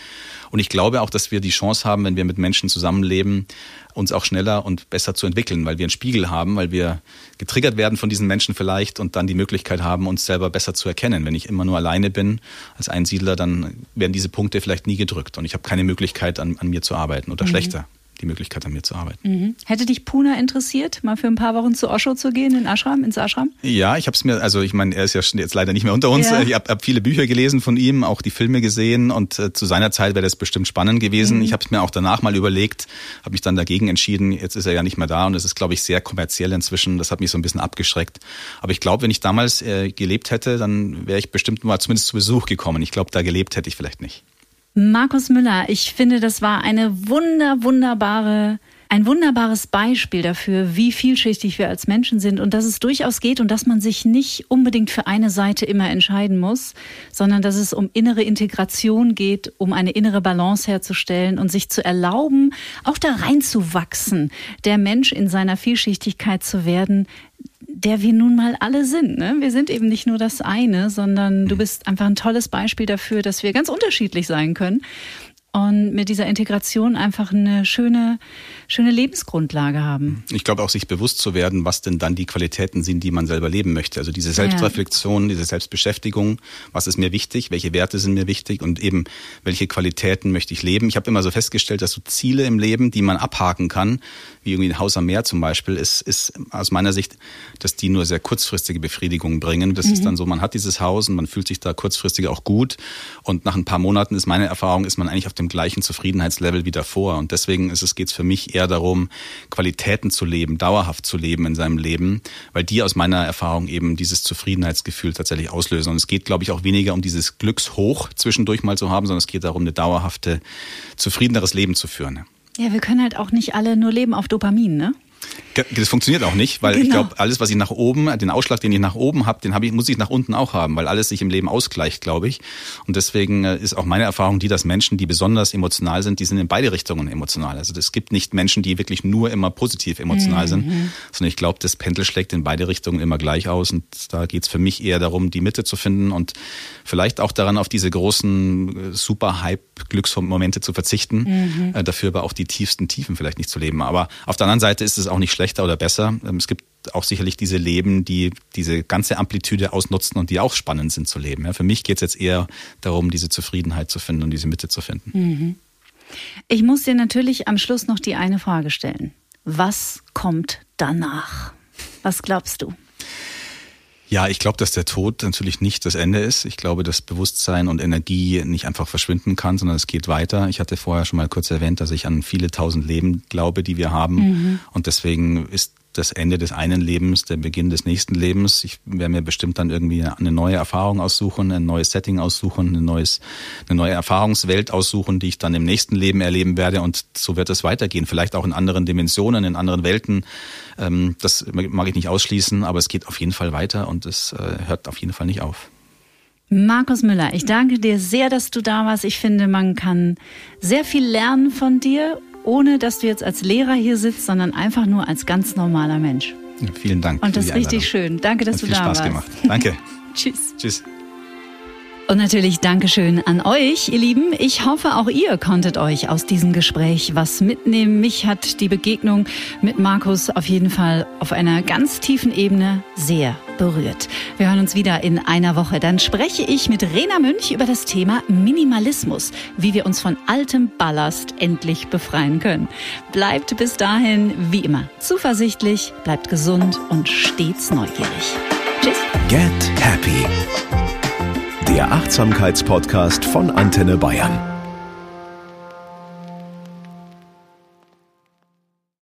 Und ich glaube auch, dass wir die Chance haben, wenn wir mit Menschen zusammenleben, uns auch schneller und besser zu entwickeln, weil wir einen Spiegel haben, weil wir getriggert werden von diesen Menschen vielleicht und dann die Möglichkeit haben, uns selber besser zu erkennen. Wenn ich immer nur alleine bin als Einsiedler, dann werden diese Punkte vielleicht nie gedrückt und ich habe keine Möglichkeit, an, an mir zu arbeiten oder mhm. schlechter. die Möglichkeit an mir zu arbeiten. Mhm. Hätte dich Puna interessiert, mal für ein paar Wochen zu Osho zu gehen, in Ashram, ins Ashram? Ja, ich habe es mir, also ich meine, er ist ja jetzt leider nicht mehr unter uns. Ja. Ich habe hab viele Bücher gelesen von ihm, auch die Filme gesehen und äh, zu seiner Zeit wäre das bestimmt spannend gewesen. Mhm. Ich habe es mir auch danach mal überlegt, habe mich dann dagegen entschieden. Jetzt ist er ja nicht mehr da und es ist, glaube ich, sehr kommerziell inzwischen. Das hat mich so ein bisschen abgeschreckt. Aber ich glaube, wenn ich damals äh, gelebt hätte, dann wäre ich bestimmt mal zumindest zu Besuch gekommen. Ich glaube, da gelebt hätte ich vielleicht nicht. Markus Müller, ich finde, das war eine wunder, wunderbare, ein wunderbares Beispiel dafür, wie vielschichtig wir als Menschen sind und dass es durchaus geht und dass man sich nicht unbedingt für eine Seite immer entscheiden muss, sondern dass es um innere Integration geht, um eine innere Balance herzustellen und sich zu erlauben, auch da reinzuwachsen, der Mensch in seiner Vielschichtigkeit zu werden, der wir nun mal alle sind. Ne? Wir sind eben nicht nur das eine, sondern du bist einfach ein tolles Beispiel dafür, dass wir ganz unterschiedlich sein können und mit dieser Integration einfach eine schöne, schöne Lebensgrundlage haben. Ich glaube auch, sich bewusst zu werden, was denn dann die Qualitäten sind, die man selber leben möchte. Also diese Selbstreflexion, diese Selbstbeschäftigung, was ist mir wichtig, welche Werte sind mir wichtig und eben welche Qualitäten möchte ich leben. Ich habe immer so festgestellt, dass so Ziele im Leben, die man abhaken kann, wie irgendwie ein Haus am Meer zum Beispiel, ist, ist aus meiner Sicht, dass die nur sehr kurzfristige Befriedigung bringen. Das mhm. ist dann so, man hat dieses Haus und man fühlt sich da kurzfristig auch gut und nach ein paar Monaten ist meine Erfahrung, ist man eigentlich auf dem gleichen Zufriedenheitslevel wie davor und deswegen geht es geht's für mich eher darum, Qualitäten zu leben, dauerhaft zu leben in seinem Leben, weil die aus meiner Erfahrung eben dieses Zufriedenheitsgefühl tatsächlich auslösen und es geht, glaube ich, auch weniger um dieses Glückshoch zwischendurch mal zu haben, sondern es geht darum, eine dauerhafte, zufriedeneres Leben zu führen. Ja, wir können halt auch nicht alle nur leben auf Dopamin, ne? Das funktioniert auch nicht, weil genau. ich glaube, alles, was ich nach oben, den Ausschlag, den ich nach oben habe, den hab ich, muss ich nach unten auch haben, weil alles sich im Leben ausgleicht, glaube ich. Und deswegen ist auch meine Erfahrung die, dass Menschen, die besonders emotional sind, die sind in beide Richtungen emotional. Also es gibt nicht Menschen, die wirklich nur immer positiv emotional mhm. sind, sondern ich glaube, das Pendel schlägt in beide Richtungen immer gleich aus. Und da geht es für mich eher darum, die Mitte zu finden und vielleicht auch daran, auf diese großen Super-Hype-Glücksmomente zu verzichten, mhm. dafür aber auch die tiefsten Tiefen vielleicht nicht zu leben. Aber auf der anderen Seite ist es auch nicht schlechter oder besser. Es gibt auch sicherlich diese Leben, die diese ganze Amplitude ausnutzen und die auch spannend sind zu leben. Für mich geht es jetzt eher darum, diese Zufriedenheit zu finden und diese Mitte zu finden. Mhm. Ich muss dir natürlich am Schluss noch die eine Frage stellen. Was kommt danach? Was glaubst du? Ja, ich glaube, dass der Tod natürlich nicht das Ende ist. Ich glaube, dass Bewusstsein und Energie nicht einfach verschwinden kann, sondern es geht weiter. Ich hatte vorher schon mal kurz erwähnt, dass ich an viele tausend Leben glaube, die wir haben. Mhm. Und deswegen ist das Ende des einen Lebens, der Beginn des nächsten Lebens. Ich werde mir bestimmt dann irgendwie eine neue Erfahrung aussuchen, ein neues Setting aussuchen, ein neues, eine neue Erfahrungswelt aussuchen, die ich dann im nächsten Leben erleben werde. Und so wird es weitergehen. Vielleicht auch in anderen Dimensionen, in anderen Welten. Das mag ich nicht ausschließen, aber es geht auf jeden Fall weiter und es hört auf jeden Fall nicht auf. Markus Müller, ich danke dir sehr, dass du da warst. Ich finde, man kann sehr viel lernen von dir, ohne dass du jetzt als Lehrer hier sitzt, sondern einfach nur als ganz normaler Mensch. Vielen Dank. Und das ist richtig schön. Danke, dass du da warst. Hat viel Spaß gemacht. Danke. Tschüss. Tschüss. Und natürlich Dankeschön an euch, ihr Lieben. Ich hoffe, auch ihr konntet euch aus diesem Gespräch was mitnehmen. Mich hat die Begegnung mit Markus auf jeden Fall auf einer ganz tiefen Ebene sehr berührt. Wir hören uns wieder in einer Woche. Dann spreche ich mit Rena Münch über das Thema Minimalismus, wie wir uns von altem Ballast endlich befreien können. Bleibt bis dahin, wie immer, zuversichtlich, bleibt gesund und stets neugierig. Tschüss. Get Happy! Der Achtsamkeitspodcast von Antenne Bayern.